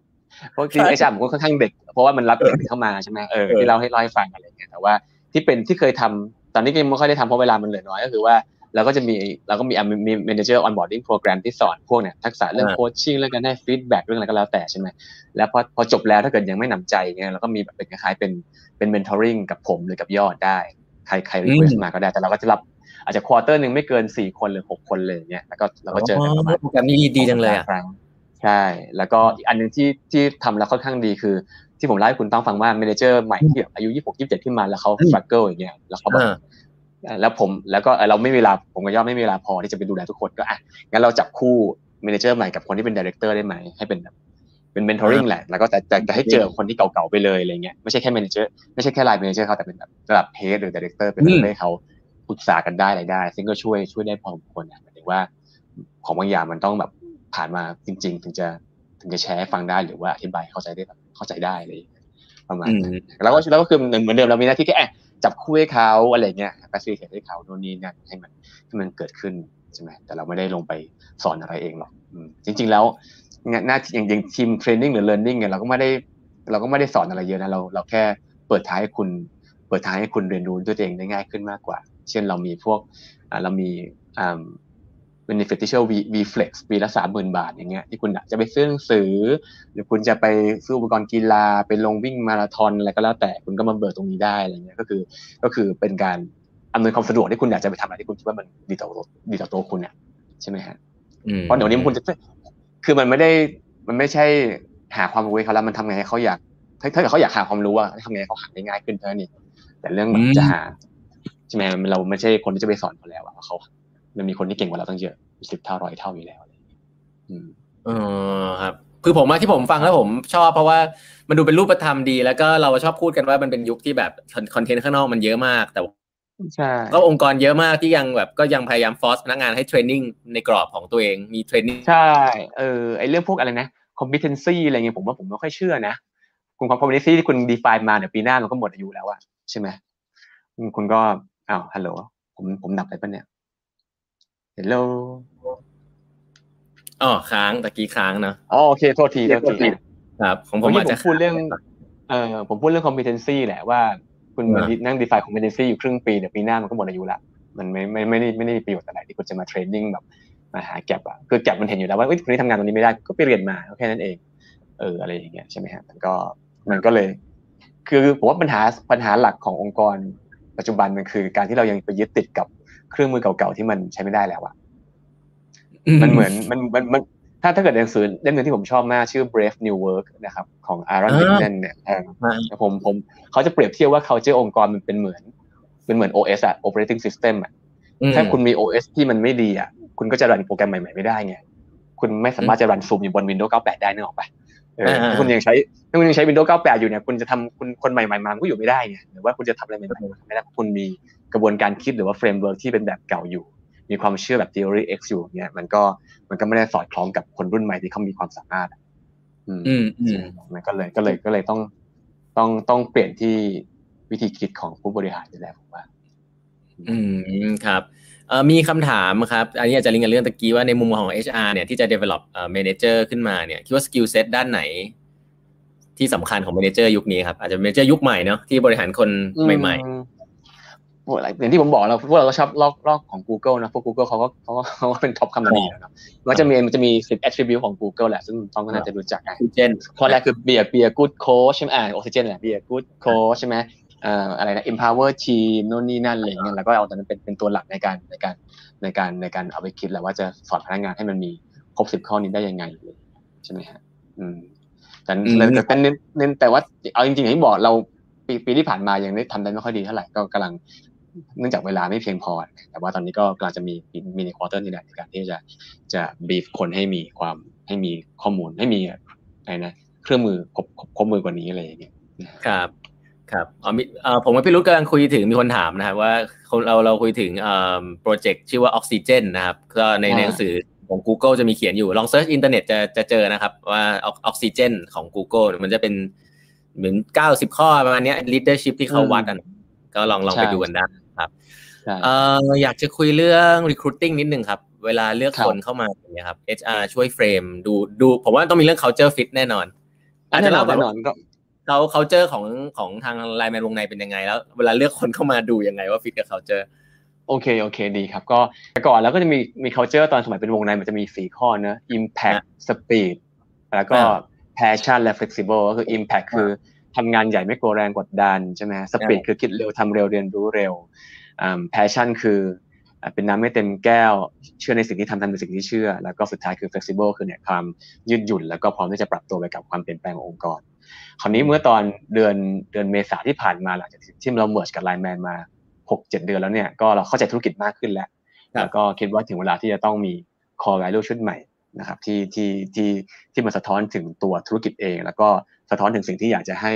เพราะทีม HR ผมก็ค่อนข้างเด็กเพราะว่ามันรับเด็กเข้ามาใช่มั้ยที่เราให้ร้อยฟังอะไรอย่างเงี้ยแต่ว่าที่เป็นที่เคยทำตอนนี้ก็ไม่ค่อยได้ทำเพราะเวลามันเหลือน้อยก็คือว่าเราก็มี manager onboarding program ที่สอนพวกเนี่ยทักษะเรื่อง coaching เรื่องการให้ feedback เรื่องอะไรก็แล้วแต่ใช่มั้ยแล้วพอจบแล้วถ้าเกิดยังไม่หนำใจเนี่ยเราก็มีแบบเป็นคล้ายๆเป็น mentoring กับผมหรือกับยอดได้ใคร request มาก็ได้แต่เราก็จะรับอาจจะควอเตอร์นึงไม่เกิน4คนหรือ6คนเลยอย่างเงี้ยแล้วก็เราก็เจอกันประมาณแบบนี้ดีจังเลยอ่ะใช่แล้วก็อีกอันนึงที่ทำแล้วค่อนข้างดีคือที่ผมเล่าให้คุณต้องฟังว่าเมเนเจอร์ใหม่ที่อายุ26 27ขึ้นมาแล้วเค้า struggle อย่างเงี้ยแล้วเค้าแบบแล้วก็เราไม่มีเวลาผมก็ย่อมไม่มีเวลาพอที่จะไปดูแลทุกคนก็อ่ะงั้นเราจับคู่เมเนเจอร์ใหม่กับคนที่เป็นไดเรคเตอร์ได้ไหมให้เป็น mentoring แหละแล้วก็แต่ให้เจอคนที่เก่าๆไปเลยอะไรเงี้ยไม่ใช่แค่เมเนเจอร์ไม่ใช่แค่ LINE Manager เค้าแต่เป็นแบบระดับเฮดหรือไดเรคเตอร์เป็นให้เค้าปรึกษากันได้อะไรได้ซึ่งก็ช่วยได้พอสมควรนะหมายถึงว่าของบางอย่างมันต้องแบบผ่านมาจริงๆถึงจะแชร์ให้ฟังได้หรือว่าอธิบายเข้าใจได้อะไรประมาณนั้นแล้วก็คือเหมือนเดิมเรามีหน้าที่แค่จับคู่ให้เขาอะไรเงี้ยแฟซิลิเทตให้เขาโน่นนี่นั่นให้มันเกิดขึ้นใช่ไหมแต่เราไม่ได้ลงไปสอนอะไรเองหรอกจริงๆแล้วหน้าที่อย่างทีมเทรนนิ่งหรือเลิร์นนิ่งเนี่ยเราก็ไม่ได้สอนอะไรเยอะนะเราแค่เปิดทางให้คุณเรียนรู้ด้วยตัวเองได้ง่ายขึ้นมากกว่าเช่นเรามี beneficial reflex ปีละ 30,000 บาทอย่างเงี้ยที่คุณจะไปซื้อหนังสือหรือคุณจะไปซื้ออุปกรณ์กีฬาไปลงวิ่งมาราธอนอะไรก็แล้วแต่คุณก็มาเบิกตรงนี้ได้อะไรเงี้ยก็คือเป็นการอำนวยความสะดวกที่คุณอยากจะไปทำอะไรที่คุณคิดว่ามันดีต่อตัวคุณเนี่ยใช่ไหมฮะเพราะเดี๋ยวนี้คุณจะคือมันไม่ใช่หาความรู้ให้เขาแล้วมันทำไงให้เขาอยาก ถ้าเขาอยากหาความรู้ว่าทำไงเขาหาได้ง่ายขึ้นเท่านั้นเองแต่เรื่องแบบจะหาใช่ไหมเราไม่ใช่คนที่จะไปสอนคนแล้วว่าเขามันมีคนที่เก่งกว่าเราตั้งเยอะ10เท่า100เท่าอยู่แล้วครับคือผมที่ผมฟังแล้วผมชอบเพราะว่ามันดูเป็นรูปธรรมดีแล้วก็เราชอบพูดกันว่ามันเป็นยุคที่แบบคอนเทนต์ข้างนอกมันเยอะมากแต่ก็องค์กรเยอะมากที่ยังแบบก็ยังพยายามฟอร์สพนักงานให้เทรนนิ่งในกรอบของตัวเองมีเทรนนิ่งใช่ไอเรื่องพวกอะไรนะ competency อะไรเงี้ยผมไม่ค่อยเชื่อนะคุณความ competency ที่คุณ define มาเดี๋ยวปีหน้ามันก็หมดอายุแล้วอะใช่ไหมคุณก็อ้าวฮัลโหลผมดับไปป่ะเนี่ยฮัลโหลอ๋อค้างตะกี้ค้างเนาะอ๋อโอเคโทษทีครับของผมอาจจะผมพูดเรื่อง competency แหละว่าคุณมานั่ง define competency อยู่ครึ่งปีเดี๋ยวปีหน้ามันก็หมดอายุละมันไม่ได้มีประโยชน์อะไรที่คุณจะมาเทรนนิ่งแบบมาหาแก็บอะคือแก็บมันเห็นอยู่แล้วว่าเอ้ยคนนี้ทำงานตรงนี้ไม่ได้ก็ไปเรียนมาแค่นั้นเองอะไรอย่างเงี้ยใช่ไหมฮะมันก็เลยคือผมว่าปัญหาหลักขององค์กรปัจจุบันมันคือการที่เรายังไปยึดติดกับเครื่องมือเก่าๆที่มันใช้ไม่ได้แล้วอะมันเหมือนมันถ้าเกิดหนังสือเล่มนึงที่ผมชอบมากชื่อ Brave New Work นะครับของ Aaron Dixon เนี่ยผมเขาจะเปรียบเทียบว่า culture องค์กรมันเป็นเหมือน OS อ่ะ Operating System อ่ะถ้าคุณมี OS ที่มันไม่ดีอ่ะคุณก็จะรันโปรแกรมใหม่ๆไม่ได้ไงคุณไม่สามารถจะรันซูมอยู่บน Windows 98 ได้นึกออกป่ะถ้าคุณยังใช้ Windows 98 อยู่เนี่ยคุณจะทำคนใหม่ๆมาก็อยู่ไม่ได้ไงหรือว่าคุณจะทำอะไรใหม่ๆไม่ได้คุณมีกระบวนการคิดหรือว่า framework ที่เป็นแบบเก่าอยู่มีความเชื่อแบบ theory x อยู่เนี่ยมันก็ไม่ได้สอดคล้องกับคนรุ่นใหม่ที่เขามีความสามารถมันก็เลยต้องเปลี่ยนที่วิธีคิดของผู้บริหารอยู่แล้วผมว่าครับมีคำถามครับอันนี้อาจจะลิงก์กับเรื่องตะกี้ว่าในมุมของ HR เนี่ยที่จะ develop manager ขึ้นมาเนี่ยคิดว่า skill set ด้านไหนที่สำคัญของ manager ยุคนี้ครับอาจจะ manager ยุคใหม่เนาะที่บริหารคนใหม่ๆอย่างที่ผมบอกแล้วพวกเราก็ชอบลอกของ Google นะพวก Google เขาก็เป็นท็อปคำนี้นะครับมันจะมี10 attribute ของ Google แหละซึ่งต้องก็น่าจะรู้จักกันข้อแรกคือ be a good coach ใช่มั้ยoxygen แหละ be a good coach ใช่มั้ยอะไรนะ empower team โน่นนี่นั่นอะไรอย่างเงี้ยแล้วก็เอาตัวนั้นเป็นตัวหลักในการเอาไปคิดแหละว่าจะสอนพนักงานให้มันมีครบ10ข้อนี้ได้ยังไงใช่มั้ยฮะแต่ว่าเอาจริงๆอย่างที่บอกเราปีที่ผ่านมายังได้ทำได้ไม่ค่อยดีเท่าไหร่ก็กำลังเนื่องจากเวลาไม่เพียงพอแต่ว่าตอนนี้ก็กำลังจะมีในควอเตอร์นี้แหละในการที่จะบีฟคนให้มีความให้มีข้อมูลให้มีอะไรนะเครื่องมือครบมือกว่านี้อะไรอย่างเงี้ยครับครับผมกับพี่รุ่งกำลังคุยถึงมีคนถามนะครับว่าเราคุยถึงโปรเจกต์ชื่อว่าออกซิเจนนะครับก็ในหนังสือของ Google จะมีเขียนอยู่ลองเซิร์ชอินเทอร์เน็ตจะเจอนะครับว่าออกซิเจนของ Google มันจะเป็นเหมือน90ข้อประมาณนี้ leadership ที่เขาวัดกันก็ลองไปดูกันได้ครับอยากจะคุยเรื่อง recruiting นิดนึงครับเวลาเลือกคนเข้ามาอย่างเงี้ยครับ HR ช่วยเฟรมดูผมว่าต้องมีเรื่อง culture fit แน่นอนอาจจะเล่าแบบเรา culture ของทาง LINE MAN Wongnai เป็นยังไงแล้วเวลาเลือกคนเข้ามาดูยังไงว่า fit กับ culture โอเคดีครับก็แต่ก่อนแล้วก็จะมี culture ตอนสมัยเป็น Wongnai มันจะมี4ข้อนะ impact speed แล้วก็ passion และ flexible ก็คือ impact คือทำงานใหญ่ไม่กลัวแรงกดดันใช่ไหมสปีดคือคิดเร็วทำเร็วเรียนรู้เร็วแพชชั่นคือเป็นน้ำไม่เต็มแก้วเชื่อในสิ่งที่ทำในสิ่งที่เชื่อแล้วก็สุดท้ายคือ flexible คือเนี่ยความยืดหยุ่นแล้วก็พร้อมที่จะปรับตัวไปกับความเปลี่ยนแปลงขององค์กรคราวนี้เมื่อตอนเดือนเมษาที่ผ่านมาหลังจากที่เราเมิร์จกับ LINE MAN มา 6-7 เดือนแล้วเนี่ยก็เราเข้าใจธุรกิจมากขึ้นแล้วก็คิดว่าถึงเวลาที่จะต้องมี core value ชุดใหม่นะครับที่มันสะท้อนถึงตัวธุรกิจเองแล้วก็สะท้อนถึงสิ่งที่อยากจะให้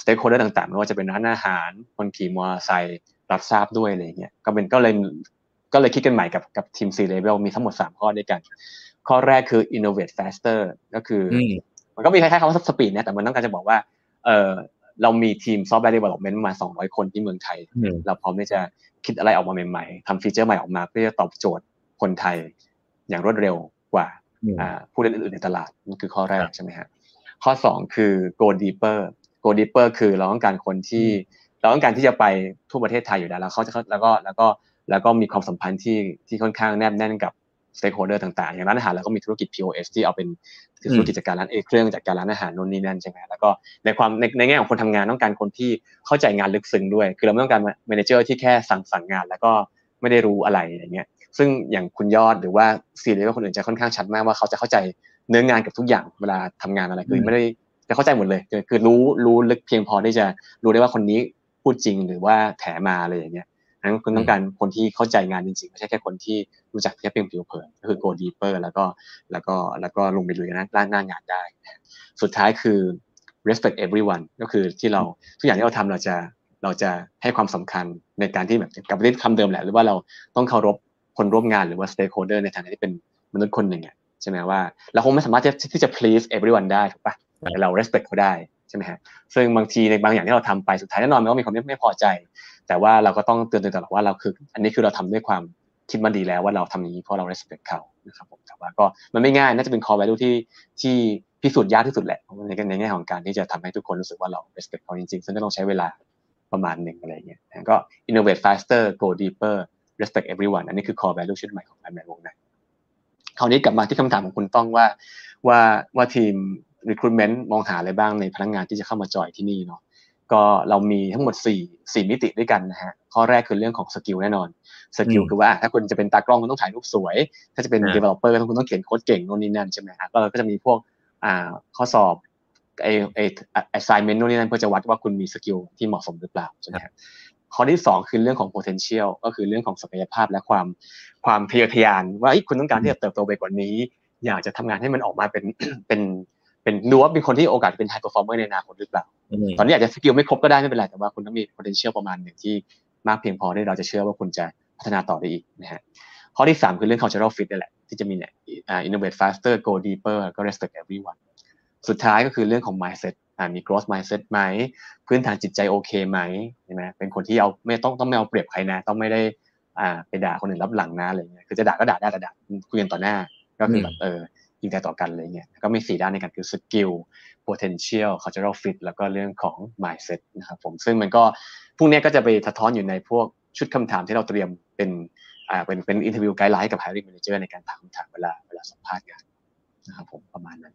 stakeholder ต่างๆไม่ว่าจะเป็นร้านอาหารคนขี่มอเตอร์ไซค์รับทราบด้วยอะไรอย่างเงี้ยก็เลยคิดกันใหม่กับทีม C level มีทั้งหมด3ข้อด้วยกันข้อแรกคือ innovate faster ก็คือมันก็มีคล้ายๆคำว่า speed นะแต่มันต้องการจะบอกว่าเรามีทีม software development มา200คนที่เมืองไทยเราพร้อมที่จะคิดอะไรออกมาใหม่ๆทำฟีเจอร์ใหม่ออกมาเพื่อจะตอบโจทย์คนไทยอย่างรวดเร็วกว่าผู้เล่นอื่นๆในตลาดนั่นคือข้อแรกใช่ไหมฮะข้อ2คือ go deeper คือเราต้องการคนที่เราต้องการที่จะไปทั่วประเทศไทยอยู่แล้วเขาจะแล้วก็มีความสัมพันธ์ที่ค่อนข้างแนบแน่นกับ stakeholder ต่างๆอย่างร้านอาหารแล้วก็มีธุรกิจ POS ที่เอาเป็นธุรกิจการร้านเครื่องจัดการร้านอาหารนู่นนี่นั่นใช่ไหมแล้วก็ในแง่ของคนทำงานต้องการคนที่เข้าใจงานลึกซึ้งด้วยคือเราไม่ต้องการ manager ที่แค่สั่งงานแล้วก็ไม่ได้รู้อะไรอย่างเงี้ยซึ่งอย่างคุณยอดหรือว่าซีเรียลคนอื่นจะค่อนข้างชัดมากว่าเขาจะเข้าใจเนื้องานกับทุกอย่างเวลาทำงานอะไรคือไม่ได้ จะเข้าใจหมดเลยคือรู้ลึกเพียงพอที่จะรู้ได้ว่าคนนี้พูดจริงหรือว่าแถมาอะไรอย่างเงี้ยนั้นคุณต้องการคนที่เข้าใจงานจริงๆไม่ใช่แค่คนที่รู้จักแค่เพียงผิวเผินก็คือ go deeper แล้วก็ลงไปลุยด้านหน้างานได้สุดท้ายคือ respect everyone ก็คือที่เราทุกอย่างที่เราทำเราจะให้ความสำคัญในการที่แบบกลับไปที่คำเดิมแหละหรือว่าเราต้องเคารพคนร่วมงานหรือว่า stakeholder ในฐานะที่เป็นมนุษย์คนหนึ่งอ่ะใช่ไหมว่าเราคงไม่สามารถที่จะ please everyone ได้ถูกป่ะแต่เรา respect เขาได้ใช่ไหมฮะซึ่งบางทีในบางอย่างที่เราทำไปสุดท้ายแน่นอนมันก็มีความไม่พอใจแต่ว่าเราก็ต้องเตือนตัวเองตลอดว่าเราคืออันนี้คือเราทำด้วยความคิดมาดีแล้วว่าเราทำอย่างนี้เพราะเรา respect เขานะครับผมแต่ว่าก็มันไม่ง่ายน่าจะเป็น core value ที่พิสูจน์ยากที่สุดแหละในแง่ของการที่จะทำให้ทุกคนรู้สึกว่าเรา respect เขาจริงๆซึ่งก็ต้องใช้เวลาประมาณหนึ่งอะไรเงี้ยก็ innovate faster go deeper respect everyone อันนี้คือ core value ชุดใหม่ของ LINE MAN Wongnai คราวนี้กลับมาที่คำถามของคุณต้องว่าทีม recruitment มองหาอะไรบ้างในพนักงานที่จะเข้ามาจอยที่นี่เนาะก็เรามีทั้งหมด4มิติด้วยกันนะฮะข้อแรกคือเรื่องของสกิลแน่นอนสกิลคือว่าถ้าคุณจะเป็นตากล้องคุณต้องถ่ายรูปสวยถ้าจะเป็น developer คุณต้องเขียนโค้ดเก่งโน่นนี่นั่นใช่ไหมครับก็จะมีพวกข้อสอบassignment โน่นนี่นั่นเพื่อจะวัดว่าคุณมีสกิลที่เหมาะสมหรือเปล่าใช่ไหมครับข้อที่2คือเรื่องของ potential ก็คือเรื่องของศักยภาพและความทะเยอทะยานว่าคุณต้องการที่จะเติบโตไปกว่านี้อยากจะทำงานให้มันออกมาเป็นรู้ว่าเป็นคนที่โอกาสเป็น high performer ในอนาคตหรือเปล่าตอนนี้อาจจะสกิลไม่ครบก็ได้ไม่เป็นไรแต่ว่าคุณต้องมี potential ประมาณหนึ่งที่มากเพียงพอที่เราจะเชื่อว่าคุณจะพัฒนาต่อได้อีกนะฮะข้อที่3คือเรื่อง cultural fit นี่แหละที่จะมีเนี่ย innovate faster go deeper ก็ respect everyone สุดท้ายก็คือเรื่องของ mindset มี growth mindset ไหมพื้นฐานจิตใจโอเคไหมใช่ไหมเป็นคนที่เอาไม่ต้องไม่เอาเปรียบใครนะต้องไม่ได้ไปด่าคนอื่นรับหลังนะอะไรเงี้ยคือจะด่าก็ด่าได้แต่ด่าคุยกันต่อหน้าก็คือแบบยิงแต่ต่อกันเลยเนี่ยก็มี4ด้านในการคือสกิล potential cultural fit แล้วก็เรื่องของ mindset นะครับผมซึ่งมันก็พวกนี้ก็จะไปสะท้อนอยู่ในพวกชุดคำถามที่เราเตรียมเป็น interview guideline กับ hiring manager ในการถามคำถามเวลาสัมภาษณ์งานนะครับผมประมาณนั้น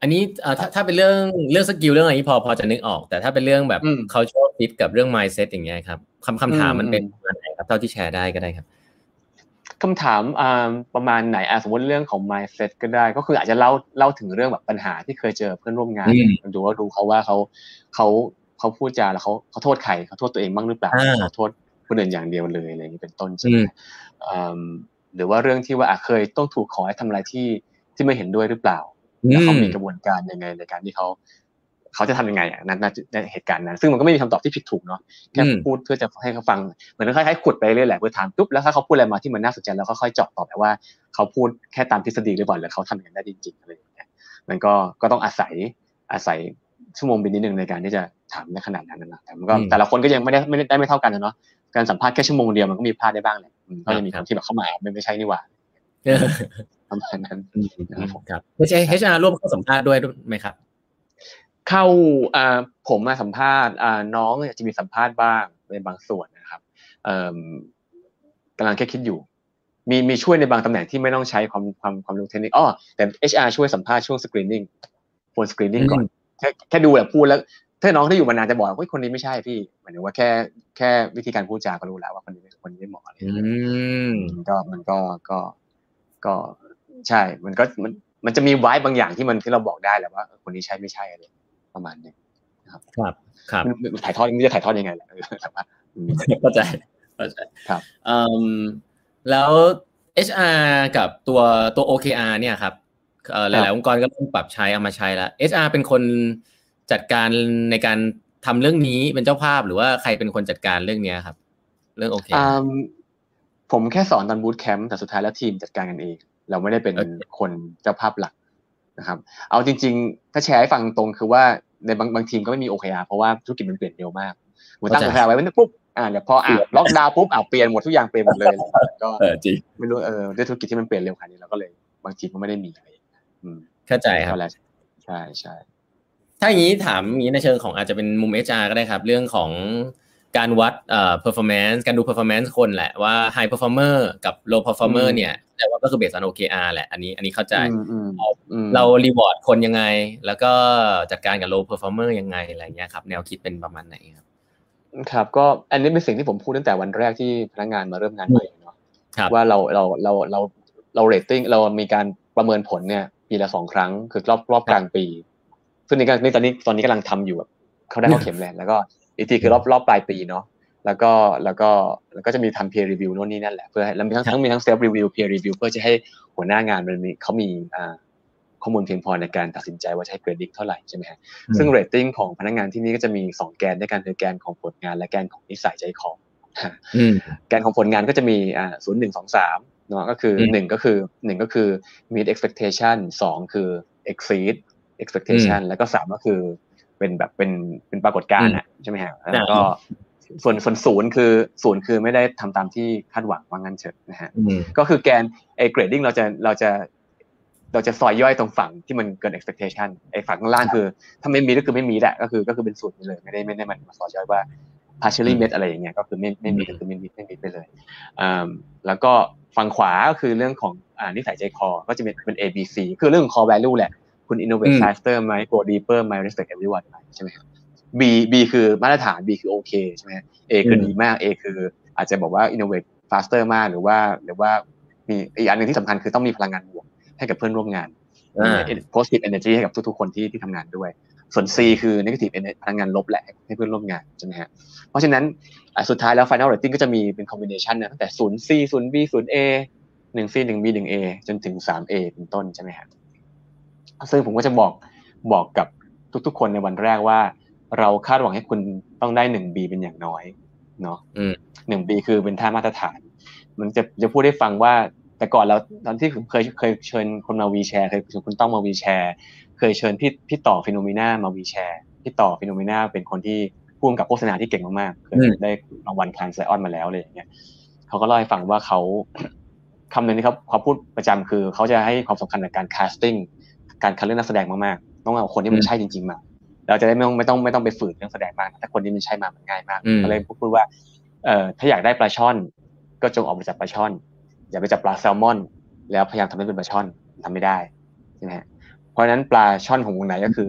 อันนี้ถ้าเป็นเรื่องสกิลเรื่องอะไรนี้พอจะนึกออกแต่ถ้าเป็นเรื่องแบบ cultural fit กับเรื่อง mindset อย่างเงี้ยครับคำถามมันเป็นประมาณไหนครับเท่าที่แชร์ได้ก็ได้ครับคำถามประมาณไหนสมมติเรื่องของ mindset ก็ได้ก็คืออาจจะเล่าถึงเรื่องแบบปัญหาที่เคยเจอเพื่อนร่วมงานดูเขาว่าเขาพูดจาแล้วเขาโทษใครเขาโทษตัวเองบ้างหรือเปล่าเขาโทษคนอื่นอย่างเดียวเลยอะไรอย่างนี้เป็นต้นใช่ไหมหรือว่าเรื่องที่ว่าเคยต้องถูกขอให้ทำอะไรที่ไม่เห็นด้วยหรือเปล่าแล้วเขามีกระบวนการยังไงในการที่เขาจะทำยังไงในเหตุการณ์นั้นซึ่งมันก็ไม่มีคำตอบที่ผิดถูกเนาะแค่พูดเพื่อจะให้เขาฟังเหมือนคล้ายๆขุดไปเรื่อยแหละเพื่อถามปุ๊บแล้วถ้าเขาพูดอะไรมาที่มันน่าสนใจแล้วค่อยๆเจาะตอบไปว่าเขาพูดแค่ตามทฤษฎีหรือเปล่าหรือเขาทำอย่างนั้นได้จริงๆอะไรอย่างเงี้ยมันก็ต้องอาศัยชั่วโมงบินนิดนึงในการที่จะถามในขนาดนั้นนะแต่มันก็แต่ละคนก็ยังไม่ได้ไม่เท่ากันเนาะการสัมภาษณ์แค่ชั่วโมงเดียวมันก็มีพลาดได้บ้างแหละก็จะมีคนที่แบบเข้ามาไม่ใช่นี่หว่าประมาณนั้นครับไม่ใช่ HR ร่วมเข้าสัมภาษณ์ด้วยไหมครับเข้าผมมาสัมภาษณ์น้องจะมีสัมภาษณ์บ้างในบางส่วนนะครับกำลังแค่คิดอยู่มีช่วยในบางตำแหน่งที่ไม่ต้องใช้ความรู้เทคนิคแต่ HR ช่วยสัมภาษณ์ช่วง screening ผล screening ก่อนแค่ดูแบบพูดแล้วถ้าน้องที่อยู่มานานจะบอกว่าคนนี้ไม่ใช่พี่หมายถึงว่าแค่วิธีการพูดจาก็รู้แล้วว่าคนนี้ไม่เหมาะอะไรมันก็ใช่มันจะมีไว้บางอย่างที่เราบอกได้แหละว่าคนนี้ใช่ไม่ใช่อะไรประมาณนี้นะครับครับถ่ายทอดมันจะถ่ายทอดยังไงล่ะแต่ว่าเข้าใจครับแล้ว HR กับตัว OKR เนี่ยครับหลายๆองค์กรก็เริ่มปรับใช้เอามาใช้แล้ว HR เป็นคนจัดการในการทำเรื่องนี้เป็นเจ้าภาพหรือว่าใครเป็นคนจัดการเรื่องนี้ครับเรื่อง OKR ผมแค่สอนตอนบูตแคมป์แต่สุดท้ายแล้วทีมจัดการกันเองเราไม่ได้เป็นคนเจ้าภาพหลักนะครับเอาจริงๆถ้าแชร์ให้ฟังตรงคือว่าในบางทีมก็ไม่มี OKR เพราะว่าธุรกิจมันเปลี่ยนเร็วมากมันตั้ง OKR ไว้ปุ๊บเดี๋ยวพอล็อกดาวน์ปุ๊บเปลี่ยนหมดทุกอย่างเปลี่ยนหมดเลยก็จริงไม่รู้ด้วยธุรกิจที่มันเปลี่ยนเร็วขนาดนี้เราก็เลยบางทีก็ไม่ได้มีอะไรเข้าใจครับใช่ถ้าอย่างนี้ถามอย่างนี้ในเชิงของอาจจะเป็นมุม HR ก็ได้ครับเรื่องของการวัดperformance การดู performance คนแหละว่า high performer กับ low performer เนี่ยแต่ว่าก็คือ based on OKR แหละอันนี้เข้าใจเรา reward คนยังไงแล้วก็จัดการกับ low performer ยังไงอะไรเงี้ยครับแนวคิดเป็นประมาณไหนครับครับก็อันนี้เป็นสิ่งที่ผมพูดตั้งแต่วันแรกที่พนักงานมาเริ่มงานใหม่เนาะว่าเรา rating เรามีการประเมินผลเนี่ยปีละ2 ครั้งคือรอบกลางปี ซึ่งในตอนนี้กำลังทำอยู่แบบเข้าได้เข้าเข็มแล้วแล้วก็อีกทีคือรอบปลายปีเนาะแล้วก็จะมีทำ peer review โน่นนี่นั่นแหละเพื่อแล้วมีทั้ง self review peer review เพื่อจะให้หัวหน้างานมันมีเขามีข้อมูลเพียงพอในการตัดสินใจว่าใช้ grading เท่าไหร่ใช่ไหมฮะซึ่ง rating ของพนักงานที่นี่ก็จะมี2แกนด้วยกันคือแกนของผลงานและแกนของนิสัยใจคอแกนของผลงานก็จะมี0 1 2 3เนาะก็คือ1ก็คือ meet expectation 2คือ exceed expectation แล้วก็3ก็คือเป็นแบบเป็นปรากฏการณ์อ่ะใช่มั้ยฮะแล้วก็ส่วน0คือไม่ได้ทำตามที่คาดหวังว่างั้นเถอะนะฮะก็คือแกนไอ้ grading เราจะซอยย่อยตรงฝั่งที่มันเกิน expectation ไอ้ฝั่งข้างล่างคือถ้าไม่มีก็คือไม่มีแหละก็คือเป็น0ไปเลยไม่ได้มันซอยย่อยว่า partially met อะไรอย่างเงี้ยก็คือไม่มีก็คือไม่มีไปเลยแล้วก็ฝั่งขวาก็คือเรื่องของนิสัยใจคอก็จะเป็น ABC คือเรื่อง core value แหละคุณ innovate faster มั้ย go deeper มั้ย respect everyone มั้ยใช่มั้ยครับ B คือมาตรฐาน B คือโอเคใช่มั้ย A คือดีมาก A คืออาจจะบอกว่า innovate faster มากหรือว่ามีอีกอันนึงที่สำคัญคือต้องมีพลังงานบวกให้กับเพื่อนร่วมงาน positive energy ให้กับทุกๆคนที่ทำงานด้วยส่วน C คือ negative energy พลังงานลบแหละให้เพื่อนร่วมงานใช่มั้ยฮะเพราะฉะนั้นสุดท้ายแล้ว final rating ก็จะมีเป็น combination นะตั้งแต่ 0C 0B 0A 1C 1B 1A จนถึง 3A เป็นต้นใช่มั้ยฮะซึ่งผมก็จะบอกกับทุกๆคนในวันแรกว่าเราคาดหวังให้คุณต้องได้ 1B เป็นอย่างน้อยเนาะ 1B คือเป็นท่ามาตรฐานมันจะพูดให้ฟังว่าแต่ก่อนเราตอนที่ผมเคยเชิญคนมาวีแชร์เคยเชิญคุณต้องมาวีแชร์เคยเชิญพี่ต่อฟิโนเมนามาวีแชร์พี่ต่อฟิโนเมนาเป็นคนที่พ่วงกับโฆษณาที่เก่งมากๆเคยได้รางวัลคานไซออนมาแล้วอะไรอย่างเงี้ยเขาก็เล่าให้ฟังว่าเขาคำหนึ่งที่เขาพูดประจำคือเขาจะให้ความสำคัญกับการแคสติ้งการคัดเลือกนักแสดงมากๆต้องเอาคนที่มันใช่จริงๆมาเราจะได้ไม่ต้องไปฝืนนักแสดงมากถ้าคนที่มันใช่มามันง่ายมากก็เลยพูดว่าถ้าอยากได้ปลาช่อนก็จงออกไปจับปลาช่อนอย่าไปจับปลาแซลมอนแล้วพยายามทำให้เป็นปลาช่อนทำไม่ได้ใช่ไหมเพราะฉะนั้นปลาช่อนของวงไหนก็คือ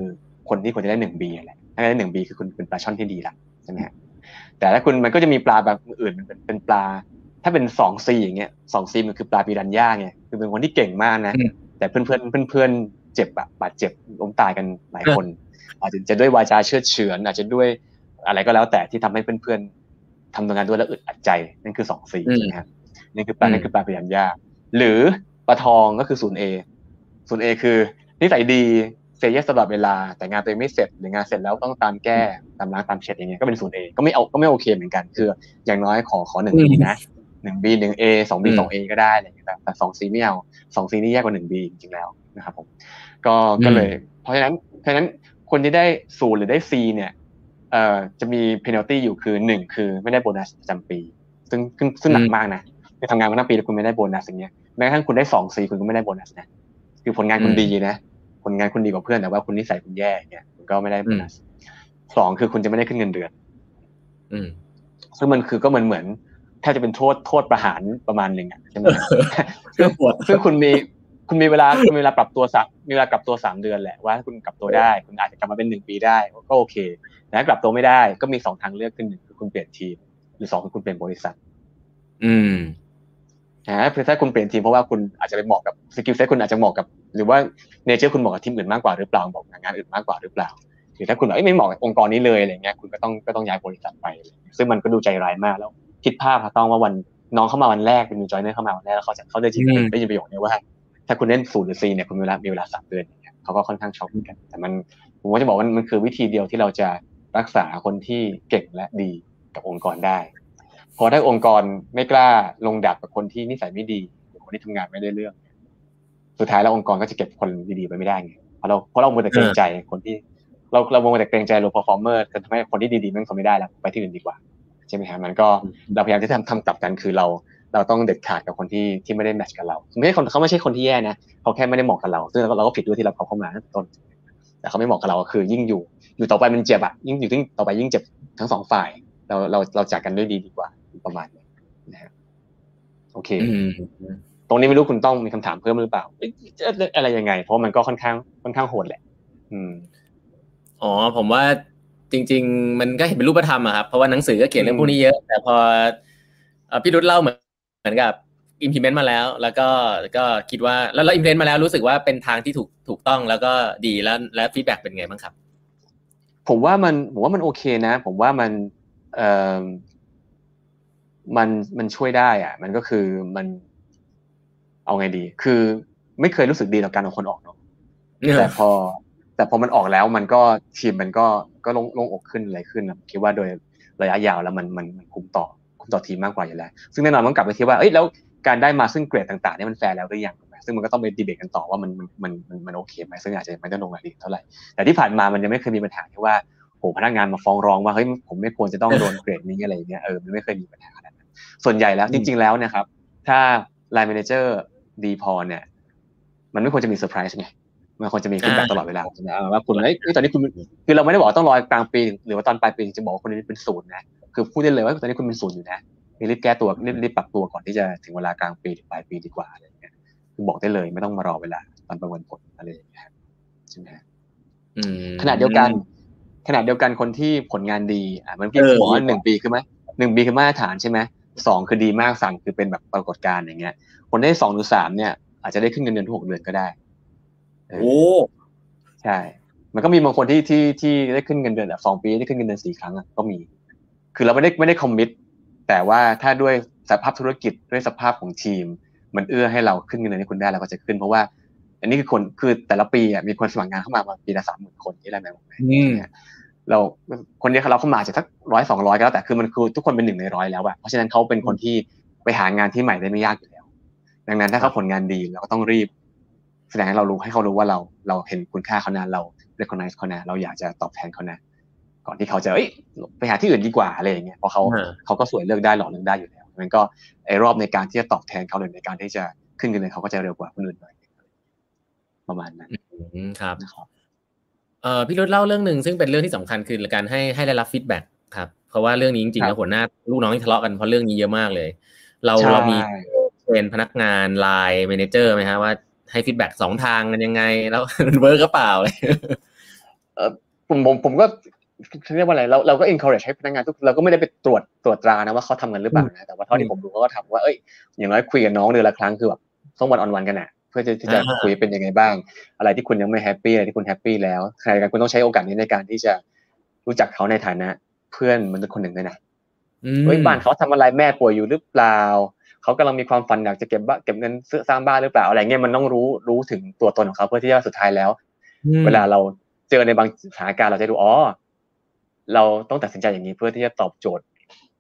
คนที่ควรจะได้ 1B แหละถ้าได้ 1B คือคุณเป็นปลาช่อนที่ดีละใช่ไหมฮะแต่ถ้าคุณมันก็จะมีปลาแบบอื่นเป็นปลาถ้าเป็น 2C อย่างเงี้ย 2C มันคือปลาปิรันย่าไงคือเป็นคนที่เก่งมากนะแต่เพื่อนเจ็บบาดเจ็บล้มตายกันหลายคนอาจจะด้วยวาจาเชื่อเฉือนอาจจะด้วยอะไรก็แล้วแต่ที่ทำให้เพื่อนๆทำงานด้วยแล้วอึดอัดใจนั่นคือ 2C นะฮะนั่นคือปลาพยายามยากหรือปลาทองก็คือ 0A 0A คือนิสัยดีเซย์เยสตลอดเวลาแต่งานตัวเองไม่เสร็จหรืองานเสร็จแล้วต้องตามแก้ตามล้างตามเช็ดอย่างเงี้ยก็เป็น 0A ก็ไม่โอเคเหมือนกันคืออย่างน้อยขอ 1B นะ 1B 1A 2B 2A ก็ได้อะไรอย่างเงี้ยแต่ 2C ไม่เอา 2C นี่แย่กว่า 1B จริงๆแล้วนะครับผมก็เลยเพราะฉะนั้นคนที่ได้0หรือได้ C เนี่ยจะมี penalty อยู่คือ1คือไม่ได้โบนัสประจำปีซึ่งหนักมากนะไปทำงานมาตั้งปีแล้วคุณไม่ได้โบนัสอย่างเงี้ยแม้กระทั่งคุณได้ 2C คุณก็ไม่ได้โบนัสนะคือผลงานคุณดีนะผลงานคุณดีกว่าเพื่อนแต่ว่าคุณนิสัยคุณแย่เนี่ยคุณก็ไม่ได้โบนัส2คือคุณจะไม่ได้ขึ้นเงินเดือนซึ่งมันคือก็เหมือนแทบจะเป็นโทษประหารประมาณนึงอ่ะใช่มั้ยซึ่งคุณมีเวลาปรับตัวสักมีเวลากลับตัว3เดือนแหละว่าคุณกลับตัวได้คุณอาจจะกลับมาเป็น1ปีได้ก็โอเคแต่ถ้ากลับตัวไม่ได้ก็มี2ทางเลือกคือ1คือคุณเปลี่ยนทีมหรือ2คือคุณเปลี่ยนบริษัทถ้าคุณเปลี่ยนทีมเพราะว่าคุณอาจจะไปเหมาะกับสกิลเซ็ตคุณอาจจะเหมาะกับหรือว่าเนเจอร์คุณเหมาะกับทีมอื่นมากกว่าหรือเปล่าเหมาะกับงานอื่นมากกว่าหรือเปล่าหรือถ้าคุณแบบไม่เหมาะกับองค์กรนี้เลยอะไรเงี้ยคุณก็ต้องย้ายบริษัทไปซึ่งมันก็ดูใจร้ายมากแล้วคิดภาพต้องว่าวันน้องเข้ามาวันแรกเป็นจอยเนอร์เข้ามาวันแรกแล้วเขาได้จริงได้ยินประโยคนี้ว่าถ้าคุณเล่น0หรือ C เนี่ยคุณมีเวลา3เดือนอย่างเงี้ยเขาก็ค่อนข้างช็อกกันแต่มันผมก็จะบอกว่ามันคือวิธีเดียวที่เราจะรักษาคนที่เก่งและดีกับองค์กรได้พอได้องค์กรไม่กล้าลงดาบกับคนที่นิสัยไม่ดีหรือคนที่ทำงานไม่ได้เรื่องสุดท้ายแล้วองค์กรก็จะเก็บคนดีๆไปไม่ได้ไงเพราะเรามัวแต่เกรงใจคนที่เรามัวแต่เกรงใจโลว์เพอร์ฟอร์เมอร์จนทำให้คนที่ดีๆมันทำไม่ได้แล้วไปที่อื่นดีกว่าใช่ไหมฮะมันก็เราพยายามจะทำกลับกันคือเราต้องเด็ดขาดกับคนที่ไม่ได้แมทช์กับเราไม่ใช่คนเขาไม่ใช่คนที่แย่นะเขาแค่ไม่ได้เหมาะกับเราซึ่งเราก็ผิดด้วยที่เราเขาเข้ามาตั้งแต่ต้นแต่เขาไม่เหมาะกับเราคือยิ่งอยู่ต่อไปมันเจ็บอ่ะยิ่งอยู่ต่อไปยิ่งเจ็บทั้งสองฝ่ายเราจากกันด้วยดีดีกว่าประมาณนี้นะฮะโอเคตรงนี้ไม่รู้คุณต้องมีคำถามเพิ่มหรือเปล่าอะไรยังไงเพราะมันก็ค่อนข้างโหดแหละอ๋อผมว่าจริงๆมันก็เห็นเป็นรูปธรรมอะครับเพราะว่าหนังสือก็เขียนเรื่องพวกนี้เยอะแต่พอพี่ดุ๊ดเล่าเหมือนกับ implement มาแล้วแล้วก็คิดว่าแล้วเรา implement มาแล้วรู้สึกว่าเป็นทางที่ถูกต้องแล้วก็ดีและ feedback เป็นไงบ้างครับผมว่ามันโอเคนะผมว่ามันมันช่วยได้อ่ะมันก็คือมันเอาไงดีคือไม่เคยรู้สึกดีต่อการเอาคนออกเนาะแต่พอมันออกแล้วมันก็ทีมมันก็ลงอกขึ้นอะไรขึ้นนะคิดว่าโดยระยะยาวแล้วมันคุ้มต่อทีมมากกว่าอยู่แล้วซึ่งแน่นอนมันกลับไปคิดว่าเอ้ยแล้วการได้มาซึ่งเกรดต่างๆเนี่ยมันแฟร์แล้วหรือยังซึ่งมันก็ต้องไปดีเบตกันต่อว่ามันโอเคไหมซึ่งอาจจะไม่ได้ลงรายละเอียดเท่าไหร่แต่ที่ผ่านมามันยังไม่เคยมีปัญหาที่ว่าโหพนักงานมาฟ้องร้องว่าเฮ้ยผมไม่ควรจะต้องโดนเกรดนี้อะไรอย่างเงี้ยมันไม่เคยมีปัญหาขนาดนั้นส่วนใหญ่แล้วจริงๆแล้วนะครับถ้า Line Manager ดีพอเนี่ยมันไม่ควรจะมีเซอร์ไพรส์ไงมันควรจะมีฟีดแบคตลอดเวลาว่าคุณเฮ้ยตอนนี้คุณคือเราไม่ได้บอกต้องรอกลางปีหรือว่าตอนปลายปีจะบอกว่าคนนี้เป็นศูนย์นะคือพูดได้เลยว่าตอนนี้คุณเป็นศูนย์อยู่นะรีบแก้ตัวรีบปรับตัวก่อนที่จะถึงเวลากลางปีหรือปลายปีดีกว่าอะไรอย่างเงี้ยคือบอกได้เลยไม่ต้องมารอเวลาตอนประเมินผลอะไรอย่างเงี้ยใช่มั้ยฮะขณะเดียวกันคนที่ผลงานดีมันก็คือบอกว่า1ปีคือมั้ย1ปีคือมาตรฐานใช่มั้ย2คือดีมาก3คือเป็นแบบปรากฏการณ์อย่างเงี้ยคนได้2หรือ3เนี่ยอาจจะได้ขึ้นเงินเดือนทุก6เดือนก็ได้โอ้ใช่มันก็มีบางคนที่ได้ขึ้นเงินเดือนแบบ2ปีได้ขึ้นเงินเดือน4ครั้งอ่ะก็มีคือเราไม่ได้คอมมิตแต่ว่าถ้าด้วยสภาพธุรกิจด้วยสภาพของทีมมันเอื้อให้เราขึ้นเงินเดือนให้คุณได้เราก็จะขึ้นเพราะว่าอันนี้คือคนคือแต่ละปีอ่ะมีคนสมัครงานเข้ามาปีละ 30,000 คนที่ได้มั้ยเราคนนี้เราเข้ามาจะสัก100 200ก็แล้วแต่คือมันคือทุกคนเป็น1ใน100แล้วอ่ะเพราะฉะนั้นเค้าเป็นคนที่ไปหางานที่ใหม่ได้ไม่ยากอยู่แล้วดังนั้นถ้าเค้าผลงานดีเราก็ต้องรีบแสดงให้เรารู้ให้เขารู้ว่าเราเห็นคุณค่าเขานะเรา recognize เขานะเราอยากจะตอบแทนเขานะก่อนที่เขาจะไปหาที่อื่นดีกว่าอะไรอย่างเงี้ยพอเขาก็สวยเลือกได้หล่อเลือกได้อยู่แล้วมันก็ไอ้รอบในการที่จะตอบแทนเขาหรือในการที่จะขึ้นเงินเดือนเขาก็จะเร็วกว่าคนอื่นหน่อยประมาณนั้นครับพี่รถเล่าเรื่องนึงซึ่งเป็นเรื่องที่สำคัญคือการให้ได้รับฟีดแบ็กครับเพราะว่าเรื่องนี้จริงๆแล้วหัวหน้าลูกน้องทะเลาะกันเพราะเรื่องนี้เยอะมากเลยเรามีเป็นพนักงาน LINE Manager มั้ยฮะว่าให้ฟีดแบค2ทางกันยังไงแล้วมันเวิร์คหรือเปล่าผมก็เรียกว่าอะไรเราก็ encourage ให้พนักงานทุกเราก็ไม่ได้ไปตรวจตรานะว่าเค้าทำกันหรือเปล่านะแต่ว่าเท่าที่ผมดูก็ทำว่าเอ้ยอย่างน้อยคุยกับน้องเดือนละครั้งคือแบบต้องวันออนวันกันน่ะเพื่อที่จะคุยเป็นยังไงบ้างอะไรที่คุณยังไม่แฮปปี้อะไรที่คุณแฮปปี้แล้วใครกันคุณต้องใช้โอกาสนี้ในการที่จะรู้จักเค้าในฐานะเพื่อนมนุษย์คนหนึ่งด้วยนะเฮ้ยบ้านเค้าทำอะไรแม่ป่วยอยู่หรือเปล่าเขากำลังมีความฝันอยากจะเก็บเงินซื้อสร้างบ้านหรือเปล่าอะไรเงี้ยมันต้องรู้ถึงตัวตนของเขาเพื่อที่จะสุดท้ายแล้วเวลาเราเจอในบางสถานการณ์เราจะรู้อ๋อเราต้องตัดสินใจอย่างนี้เพื่อที่จะตอบโจทย์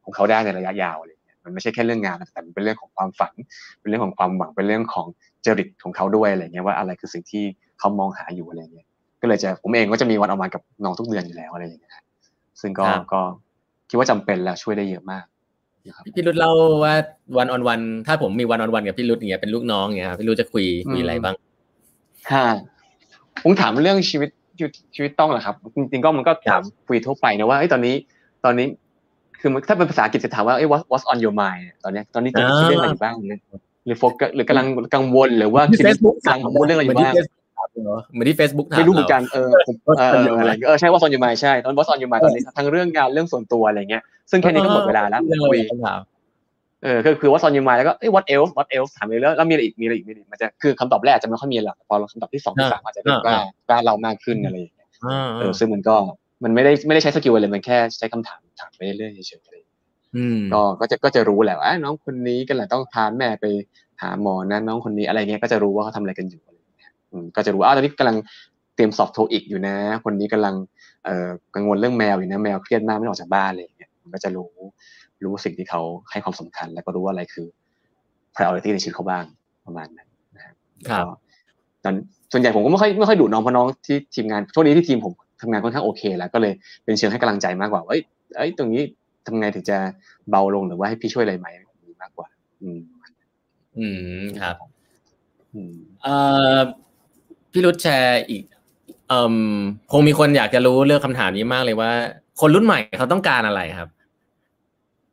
ของเขาได้ในระยะยาวอะไรเงี้ยมันไม่ใช่แค่เรื่องงานแต่มันเป็นเรื่องของความฝันเป็นเรื่องของความหวังเป็นเรื่องของจริตของเขาด้วยอะไรเงี้ยว่าอะไรคือสิ่งที่เขามองหาอยู่อะไรเงี้ยก็เลยจะผมเองก็จะมีวันออกมากับน้องทุกเดือนอยู่แล้วอะไรอย่างเงี้ยซึ่งก็คิดว่าจำเป็นและช่วยได้เยอะมากพี่รุดเล่าว่าวันออนวันถ้าผมมีวันออนวันกับพี่รุดอย่างเงี้ยเป็นลูกน้องอย่างเงี้ยพี่รุดจะคุยอะไรบ้างค่ะผมถามเรื่องชีวิตต้องเหรอครับจริงๆก็มันก็ถามคุยทั่วไปนะว่าเอ้ยตอนนี้คือถ้าเป็นภาษาอังกฤษจะถามว่าเอ้ย what's on your mind ตอนนี้จะคิดเรื่องอะไรอยู่บ้างเนี่ยหรือโฟกัสหรือกำลังกังวลหรือว่าคิดเรื่องอะไรอยู่บ้างเหมือนที่ Facebook ถามไม่รู้เหมือนกันอะไรใช่ว่า what's on your mind ใช่ตอน what's on your mind ตอนนี้ทั้งเรื่องงานเรื่องส่วนตัวอะไรเงี้ยซึ่งแค่นี้ก็หมดเวลาแล้วคุยคือ what's on your mind แล้วก็เอ้ย what else ถามไปแล้วแล้วมีอะไรอีกมันจะคือคำตอบแรกจะไม่ค่อยมีหรอกพอคำตอบที่2ที่3อาจจะเริ่มกล้าเรามากขึ้นอะไรอย่างเงี้ยซึ่งมันก็มันไม่ได้ใช้สกิลอะไรมันแค่ใช้คำถามถามไปเรื่อยๆเฉยๆก็จะรู้แหละว่าน้องคนนี้กันแหละต้องพาแม่ไปหาหมอนะน้องคนนี้อะไรเงี้ยก็จะรู้ว่าเขาทำอะไรกันอยู่ก็จะรู้ตอนนี้กำลังเตรียมสอบโทอีกอยู่นะคนนี้กำลังกังวลเรื่องแมวอยู่นะแมวเครียดมากไม่ออกจากบ้านอะไรอย่างเงี้ยมันก็จะรู้สิ่งที่เขาให้ความสำคัญแล้วก็รู้ว่าอะไรคือ priority ในชีวิตเขาบ้างประมาณนั้นนะครับตอนส่วนใหญ่ผมก็ไม่ค่อยดุน้องเพราะน้องที่ทีมงานช่วงนี้ที่ทีมผมทำงานค่อนข้างโอเคแล้วก็เลยเป็นเชิงให้กำลังใจมากกว่าว่าเอ้ยตรงนี้ทำไงถึงจะเบาลงหรือว่าให้พี่ช่วยอะไรไหมมากกว่าครับพี่รุ้นแชร์อีกคงมีคนอยากจะรู้เรื่องคำถามนี้มากเลยว่าคนรุ่นใหม่เขาต้องการอะไรครับ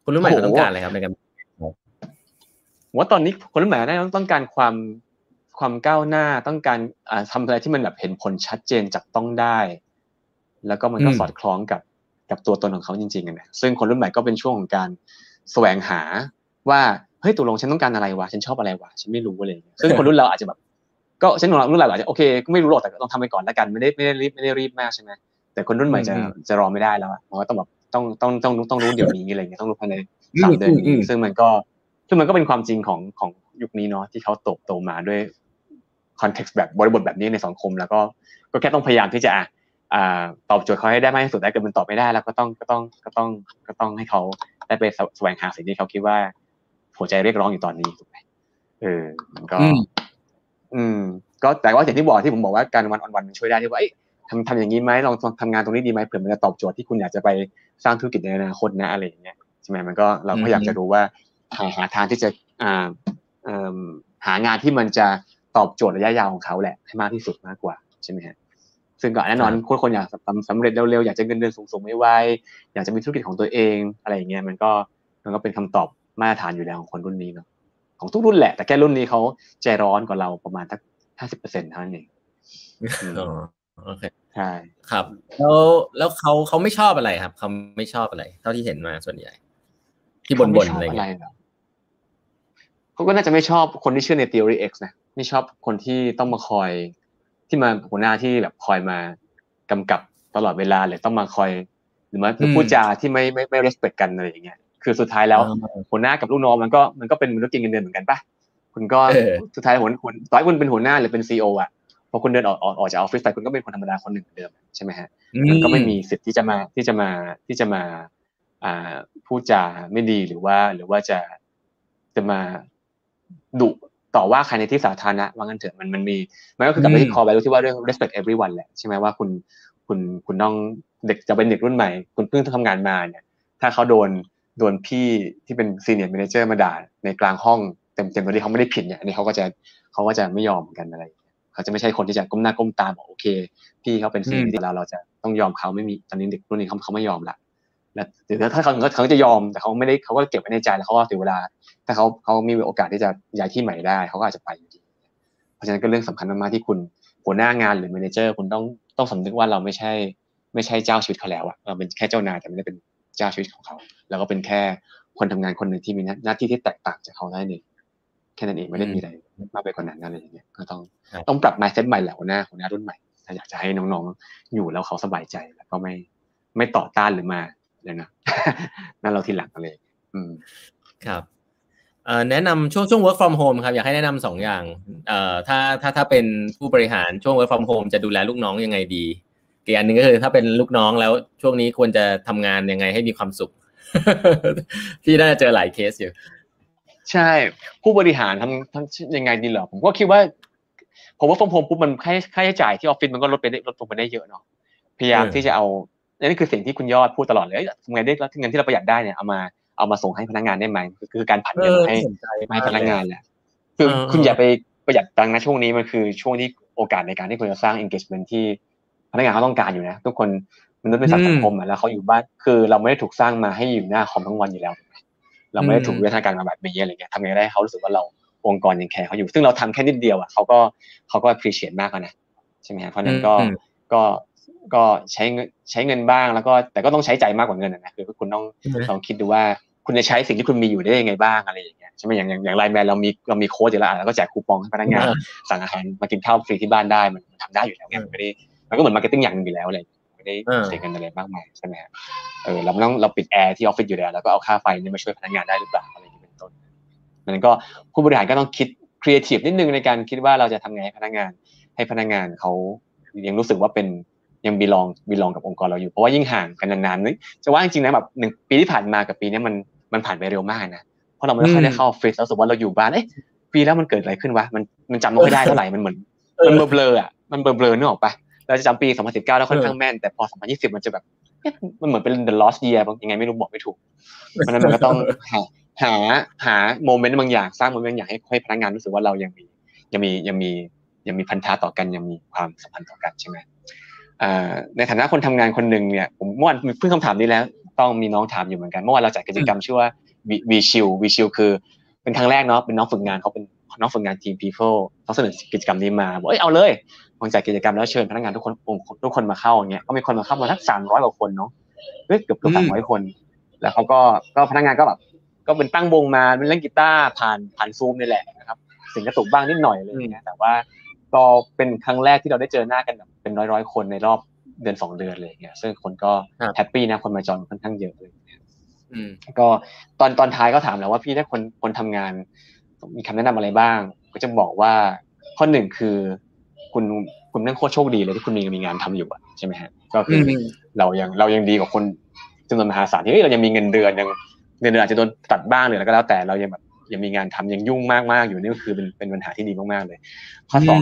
คนรุ่นใหม่เขาต้องการอะไรครับในการว่าตอนนี้คนรุ่นใหม่น่าจะต้องการความก้าวหน้าต้องการทำอะไรที่มันแบบเห็นผลชัดเจนจับต้องได้แล้วก็มันก็สอดคล้องกับตัวตนของเขาจริงๆนะซึ่งคนรุ่นใหม่ก็เป็นช่วงของการแสวงหาว่า เฮ้ยตกลงฉันต้องการอะไรวะฉันชอบอะไรวะฉันไม่รู้อะไรอย่างเงี้ยซึ่งคนรุ่นเราอาจจะแบบก็ฉันของเรารุ่นเราอาจจะโอเคก็ไม่รู้หรอกแต่ต้องทำไปก่อนแล้วกันไม่ได้รีบมากใช่มั้ยแต่คนรุ่นใหม่จะรอไม่ได้แล้วอ่ะเพราะว่าต้องแบบต้องรู้เดี๋ยวนี้อะไรอย่างเงี้ยต้องรู้ภายใน3เดือนซึ่งมันก็เป็นความจริงของยุคนี้เนาะที่เค้าโตมาด้วยคอนเท็กซ์แบบบริบทแบบนี้ในสังคมแล้วก็แค่ต้องพยายามที่จะตอบโจทย์เค้าให้ได้มากที่สุดแต่เกิดมันตอบไม่ได้แล้วก็ต้องให้เค้าได้ไปแสวงหาสิ่งที่เค้าคิดว่าหัวใจเรียกร้องอยู่ตอนนี้ถูกมั้ยก็ก็แต่ว่าอย่างที่บอกที่ผมบอกว่าการวันออนวันมันช่วยได้ที่ว่าเอ๊ะทำอย่างงี้มั้ยลองทำงานตรงนี้ดีมั้ยเผื่อมันจะตอบโจทย์ที่คุณอยากจะไปสร้างธุรกิจในอนาคตนะอะไรอย่างเงี้ยใช่มั้ยมันก็เราก็อยากจะรู้ว่าหาทางที่จะหางานที่มันจะตอบโจทย์ระยะยาวของเค้าแหละให้มากที่สุดมากกว่าใช่มั้ยฮะซึ่งก็แน่นอนคนอยากสำเร็จเร็วๆอยากจะเงินเดือนสูงๆไวๆอยากจะมีธุรกิจของตัวเองอะไรอย่างเงี้ยมันก็เป็นคำตอบมาตรฐานอยู่แล้วของคนรุ่นนี้เนาะของทุกรุ่นแหละแต่แค่รุ่นนี้เค้าใจร้อนกว่าเราประมาณสัก 50% เท่านั้นเองอ๋อโอเคใช่ครับแล้วเค้าไม่ชอบอะไรครับเค้าไม่ชอบอะไรเท่าที่เห็นมาส่วนใหญ่ที่บ่นๆอะไรอย่างเงี้ยเค้าก็น่าจะไม่ชอบคนที่เชื่อใน Theory X นะไม่ชอบคนที่ต้องมาคอยที่มาหัวหน้าที่แบบคอยมากำกับตลอดเวลาเลยต้องมาคอยหรือว่าพูดจาที่ไม่ respect กันอะไรอย่างเงี้ยคือสุดท้ายแล้วหัวหน้ากับลูกน้องมันก็เป็นมนุษย์กินเงินเดือนเหมือนกันป่ะคุณก็สุดท้ายคนต่อให้คุณเป็นหัวหน้าหรือเป็น CEO อ่ะพอคุณเดินออกจากออฟฟิศไปคุณก็เป็นคนธรรมดาคนหนึ่งเหมือนเดิมใช่มั้ยฮะมันก็ไม่มีสิทธิ์ที่จะมาพูดจาไม่ดีหรือว่าจะมาดุต่อว่าใครในที่สาธารณะว่างั้นเถอะมันก็คือกลับไปที่ core value ที่ว่าเรื่อง respect everyone แหละใช่มั้ยว่าคุณต้องเด็กจะเป็นเด็กรุ่นใหม่คุณเพิ่งทำงานมาเนี่ยถ้าเค้าโดนพี่ที่เป็นซีเนียร์แมเนเจอร์มาด่าในกลางห้องเต็มๆโดยที่เค้าไม่ได้ผิดเนี่ยอันนี้เค้าก็จะไม่ยอมกันอะไรเค้าจะไม่ใช่คนที่จะก้มหน้าก้มตาบอกโอเคพี่เค้าเป็นซีเนียร์เราจะต้องยอมเค้าไม่มีตอนนี้เด็กรุ่นนี้เค้าไม่ยอมละแล้วถ้าเค้าจะยอมแต่เค้าไม่ได้เค้าก็เก็บไว้ในใจแล้วเค้าว่าถึงเวลาถ้าเค้ามีโอกาสที่จะย้ายที่ใหม่ได้เค้าก็อาจจะไปอยู่ดีเพราะฉะนั้นก็เรื่องสำคัญมากๆที่คุณหัวหน้างานหรือแมเนเจอร์คุณต้องสำนึกว่าเราไม่ใช่เจ้าชีวิตเค้าแล้วอ่ะเราเป็นแค่เจ้านายแต่ไม่ได้เป็นเจ้าชีวิตของเค้าแล้วก็เป็นแค่คนทำงานคนนึงที่มีหน้าที่ที่แตกต่างจากเค้าได้นี่แค่นั้นเองไม่ได้มีอะไรมากไปกว่านั้นอะไรอย่างเงี้ยก็ต้องปรับ mindset ใหม่แหละหัวหน้ารุ่นใหม่ถ้าอยากจะให้น้องๆอยู่แล้วเค้าสบายใจแล้วก็ไม่ต่อต้านหรือมาเลยนะนั่นเราทีหลังกันเลยครับแนะนำช่วง work from home ครับอยากให้แนะนำสองอย่างถ้าเป็นผู้บริหารช่วง work from home จะดูแลลูกน้องยังไงดีอีกอันนึงก็คือถ้าเป็นลูกน้องแล้วช่วงนี้ควรจะทำงานยังไงให้มีความสุข ที่น่าจะเจอหลายเคสอยู่ใช่ผู้บริหารทำยังไงดีเหรอผมก็คิดว่าผมว่า work from home ปุ๊บมันค่าใช้จ่ายที่ออฟฟิศมันก็ลดลงไปได้เยอะเนาะพยายามที่จะเอานี่คือสิ่งที่คุณยอดพูดตลอดเลยทำไงได้เงินที่เราประหยัดได้เนี่ยเอามาส่งให้พนักงานได้ไหมคือการผันเงินให้พนักงานแหละคือคุณอย่าไปประหยัดตังค์นะช่วงนี้มันคือช่วงที่โอกาสในการที่คุณจะสร้าง engagement ที่พนักงานเขาต้องการอยู่นะทุกคนมนุษย์เป็นสัตว์สังคมแล้วเขาอยู่บ้านคือเราไม่ได้ถูกสร้างมาให้อยู่หน้าคอมทั้งวันอยู่แล้วเราไม่ได้ถูกวิทยาการมาแบบนี้อะไรเงี้ยทำไงได้เขารู้สึกว่าเราองค์กรยังแคร์เขาอยู่ซึ่งเราทำแค่นิดเดียวอ่ะเขาก็ appreciate มากนะใช่ไหมฮะเพราะนั้นก็ใช้เงินบ้างแล้วก็แต่ก็ต้องใช้ใจมากกว่าเงินนะคือคุณต้องลองคิดดูว่าคุณจะใช้สิ่งที่คุณมีอยู่ได้ยังไงบ้างอะไรอย่างเงี้ยใช่มั้ยอย่าง LINE MAN เรามีโค้ดอยู่แล้วแล้วก็แจกคูปองให้พนักงานสั่งอาหารมากินข้าวฟรีที่บ้านได้มันทำได้อยู่แล้วไงมันก็เหมือนมาร์เก็ตติ้งอย่างนึงอยู่แล้วอะไรไม่ได้เสียเงินอะไรมากมายใช่มั้ยฮะเราปิดแอร์ที่ออฟฟิศอยู่แล้วแล้วก็เอาค่าไฟนี่มาช่วยพนักงานได้หรือเปล่าอะไรอย่างนี้เป็นต้นมันก็ผู้บริหารก็ต้องคิดครีเอทีฟนิดนึงในการคิดว่าเราจะทำไงให้พนักงานเค้ายังรู้สึกว่าเป็นยังbelongกับองค์กรเราอยู่เพราะว่ายิ่งห่างกันนานๆนี่จะว่าจริงๆนะแบบ1ปีที่ผ่านมากับปีนี้มันผ่านไปเร็วมากนะเพราะเราไม่ค่อยได้เข้าออฟฟิศแล้วสมมุติเราอยู่บ้านเอ๊ะปีแล้วมันเกิดอะไรขึ้นวะมันจำไม่ค่อยได้เท่าไหร่มันเหมือนมันเบลอๆอ่ะมันเบลอๆนึกออกป่ะเราจะจำปี2019แล้วค่อนข้างแม่นแต่พอ2020มันจะแบบเอ๊ะมันเหมือนเป็น the lost year ยังไงไม่รู้บอกไม่ถูกเพราะฉะนั้นก็ต้องหาโมเมนต์บางอย่างสร้างโมเมนต์บางอย่างให้พนักงานรู้สึกว่าเรายังมีพันธะต่อกันยังมีความสัมพันธ์ต่อกันใช่มั้ยในฐานะคนทำงานคนหนึ่งเนี่ยผมเมื่อวานเพิ่งคำถามนี้แล้วต้องมีน้องถามอยู่เหมือนกันเมื่อวานเราจัดกิจกรรมชื่อว่า วีชิลคือเป็นครั้งแรกเนาะเป็นน้องฝึกงานเขาเป็นน้องฝึกงานทีม people เขาเสนอกิจกรรมนี้มาบอกเอาเลยหลังจากกิจกรรมแล้วเชิญพนักงานทุกคนมาเข้าอย่างเงี้ยก็มีคนมาเข้ามาทั้ง300กว่าคนเนาะเกือบ300คนแล้วเขาก็พนักงานก็แบบ ก็เป็นตั้งวงมาเป็นเล่นกีตาร์ผ่านซูมนี่แหละนะครับสิ่งกระตุกบ้างนิดหน่อยอะไรอย่างเงี้ยแต่ว่าก็เป็นครั้งแรกที่เราได้เจอหน้ากันแบบเป็นร้อยๆคนในรอบเดือน2เดือนเลยอย่างเงี้ยซึ่งคนก็แฮปปี้นะคนมาจอยค่อนข้างเยอะเลยก็ตอนท้ายก็ถามแล้วว่าพี่ถ้าคนทำงานมีคำแนะนำอะไรบ้างก็จะบอกว่าข้อหนึ่งคือคุณนั่งโคตรโชคดีเลยที่คุณมีงานทำอยู่ใช่ไหมฮะก็คือเรายังดีกว่าคนจำนวนมหาศาลที่เรายังมีเงินเดือนอาจจะโดนตัดบ้างหรืออะไรก็แล้วแต่เรายังแบบยังมีงานทำยังยุ่งมากๆอยู่นี่ก็คือเป็นปัญหาที่ดีมากๆเลยข้อสอง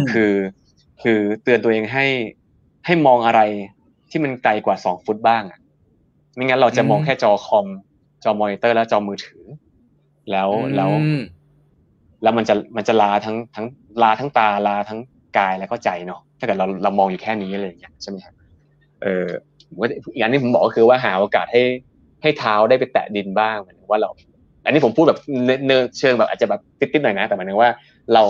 คือเตือนตัวเองให้มองอะไรที่มันไกลกว่า2ฟุตบ้างอ่ะไม่งั้นเราจะมองแค่จอคอมจอมอนิเตอร์แล้วจอมือถือแล้วมันจะลาทั้งตาลาทั้งกายแล้วก็ใจเนาะถ้าเกิดเรามองอยู่แค่นี้อะไรอย่างเงี้ยใช่มั้ยครับอีกอันนี้ผมบอกก็คือว่าหาโอกาสให้เท้าได้ไปแตะดินบ้างหมายถึงว่าเราอันนี้ผมพูดแบบเนินเชิงแบบอาจจะแบบติดๆหน่อยนะแต่หมายถึงว่าเรา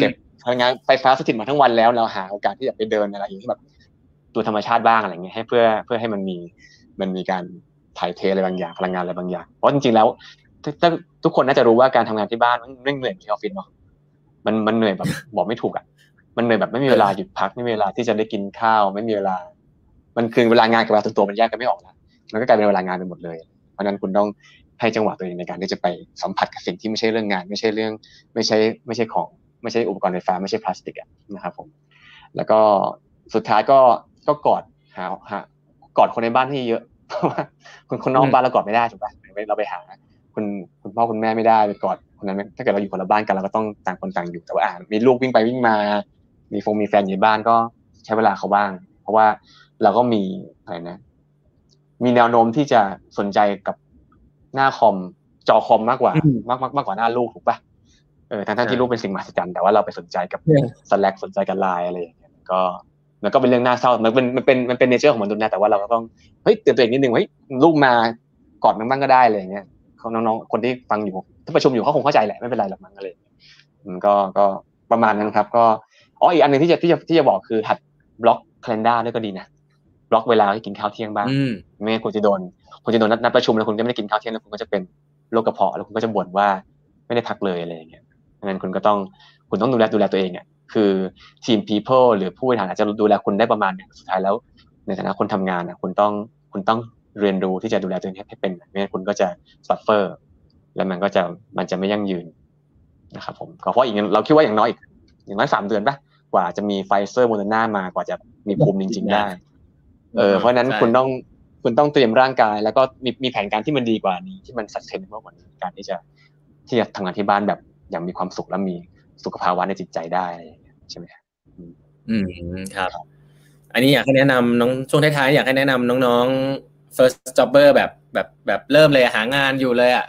เก็บพลังงานไฟฟ้าสถิตมาทั้งวันแล้วเราหาโอกาสที่จะไปเดินอะไรอย่างที่แบบตัวธรรมชาติบ้างอะไรเงี้ยให้เพื่อให้มันมีการถ่ายเทอะไรบางอย่างพลังงานอะไรบางอย่างเพราะจริงๆแล้วทุกคนน่าจะรู้ว่าการทำงานที่บ้านมันเหนื่อยที่ออฟฟิศเนาะมันเหนื่อยแบบบอกไม่ถูกอ่ะมันเหนื่อยแบบไม่มีเวลาหยุดพักไม่มีเวลาที่จะได้กินข้าวไม่มีเวลามันคือเวลางานกับเวลาส่วนตัวมันแยกกันไม่ออกแล้วมันก็กลายเป็นเวลางานไปหมดเลยเพราะนั้นคุณต้องให้จังหวะตัวเองในการที่จะไปสัมผัสกับสิ่งที่ไม่ใช่เรื่องงานไม่ใช่ของไม่ใช่อุปกรณ์ไฟฟ้าไม่ใช่พลาสติกนะครับผมแล้วก็สุดท้ายก็กอดคนในบ้านให้เยอะเพราะว่าคนนอกบ้านเรากอดไม่ได้ถูกป่ะเราไปหาคุณพ่อคุณแม่ไม่ได้ไปกอดคนนั้นถ้าเกิดเราอยู่คนละบ้านกันเราก็ต้องต่างคนต่างอยู่แต่ว่ามีลูกวิ่งไปวิ่งมามีแฟนอยู่บ้านก็ใช้เวลาเขาบ้างเพราะว่าเราก็มีอะไรนะมีแนวโน้มที่จะสนใจกับหน้าคอมจอคอมมากกว่าหน้าลูกถูกป่ะทั้งที่ลูกเป็นสิ่งมหัศจรรย์แต่ว่าเราไปสนใจกับ Slack สนใจกับ LINE อะไรอย่างเงี้ยมันก็เป็นเรื่องน่าเศร้ามันเป็นเนเจอร์ของมนุษย์นะแต่ว่าเราก็ต้องเฮ้ยเตือนตัวเองนิดนึงเฮ้ยลูกมากอดมันบ้างก็ได้อะไรอย่างเงี้ยน้องๆคนที่ฟังอยู่ถ้าประชุมอยู่เขาคงเข้าใจแหละไม่เป็นไรหรอกมั้งอะไรมันก็ประมาณนั้นครับก็อีกอันนึงที่จะบอกคือหัดบล็อกแคเลนด้าด้วยก็ดีนะบล็อกเวลาให้กินข้าวเที่ยงบ้างไม่งั้นคุณจะโดนนัดประชุมแล้วคุณจะไม่ได้กินข้าวเที่ยงแล้วคุณก็จะเป็นโรคกระเพาะแล้วคุณก็จะบ่นว่าไม่ได้พักเลยอะไรอย่างเงี้ยงั้นคุณต้องดูแลตัวเองอ่ะคือทีม people หรือผู้บริหารอาจจะดูแลคุณได้ประมาณนึงสุดท้ายแล้วในฐานะคนทำงานนะคุณต้องเรียนรู้ที่จะดูแลตัวเองให้เป็นไม่งั้นคุณก็จะซัฟเฟอร์แล้วมันจะไม่ยั่งยืนนะครับผมเพราะอีกเราคิดว่าอย่างน้อย3เดือนป่ะกว่าจะมีไฟเซอร์โมเดอร์นามากว่าจะมีภูมิจริงๆได้เพราะนั้นคุณต้องเตรียมร่างกายแล้วก็มีแผนการที่มันดีกว่านี้ที่มันซัสเทนมากกว่านี้การที่จะทำงานที่บ้านแบบอย่างมีความสุขและมีสุขภาวะในจิตใจได้ใช่ไหมครับครับอันนี้อยากให้แนะนำน้องช่วงท้ายๆอยากให้แนะนำน้องๆ first jobber แบบเริ่มเลยหางานอยู่เลยอ่ะ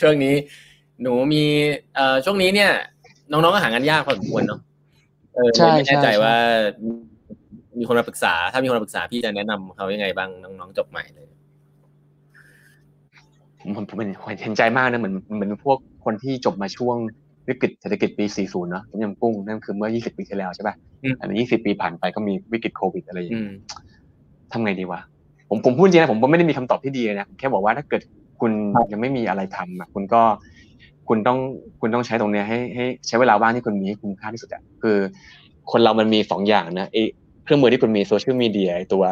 ช่วงนี้หนูมีช่วงนี้เนี่ยน้องๆก็หางานยากพอสมควรเนาะไม่แน่ใจว่ามีคนมาปรึกษาถ้ามีคนมาปรึกษาพี่จะแนะนำเขายังไงบ้างน้องๆจบใหม่เลยผมเห็นใจมากนะเหมือนพวกคนที่จบมาช่วงวิกฤตเศรษฐกิจปี40เนาะต้มยำกุ้งนั่นคือเมื่อ20ปีที่แล้วใช่ป่ะอันนี้20ปีผ่านไปก็มีวิกฤตโควิดอะไรอย่างเงี้ยทำไงดีวะผมพูดจริงนะผมไม่ได้มีคำตอบที่ดีนะแค่บอกว่าถ้าเกิดคุณยังไม่มีอะไรทำอ่ะคุณต้องใช้ตรงเนี้ยให้ใช้เวลาว่างที่คุณมีให้คุ้มค่าที่สุดอ่ะคือคนเรามันมี2อย่างนะไอ้เครื่องมือที่คุณมีโซเชียลมีเดียไอ้ตัว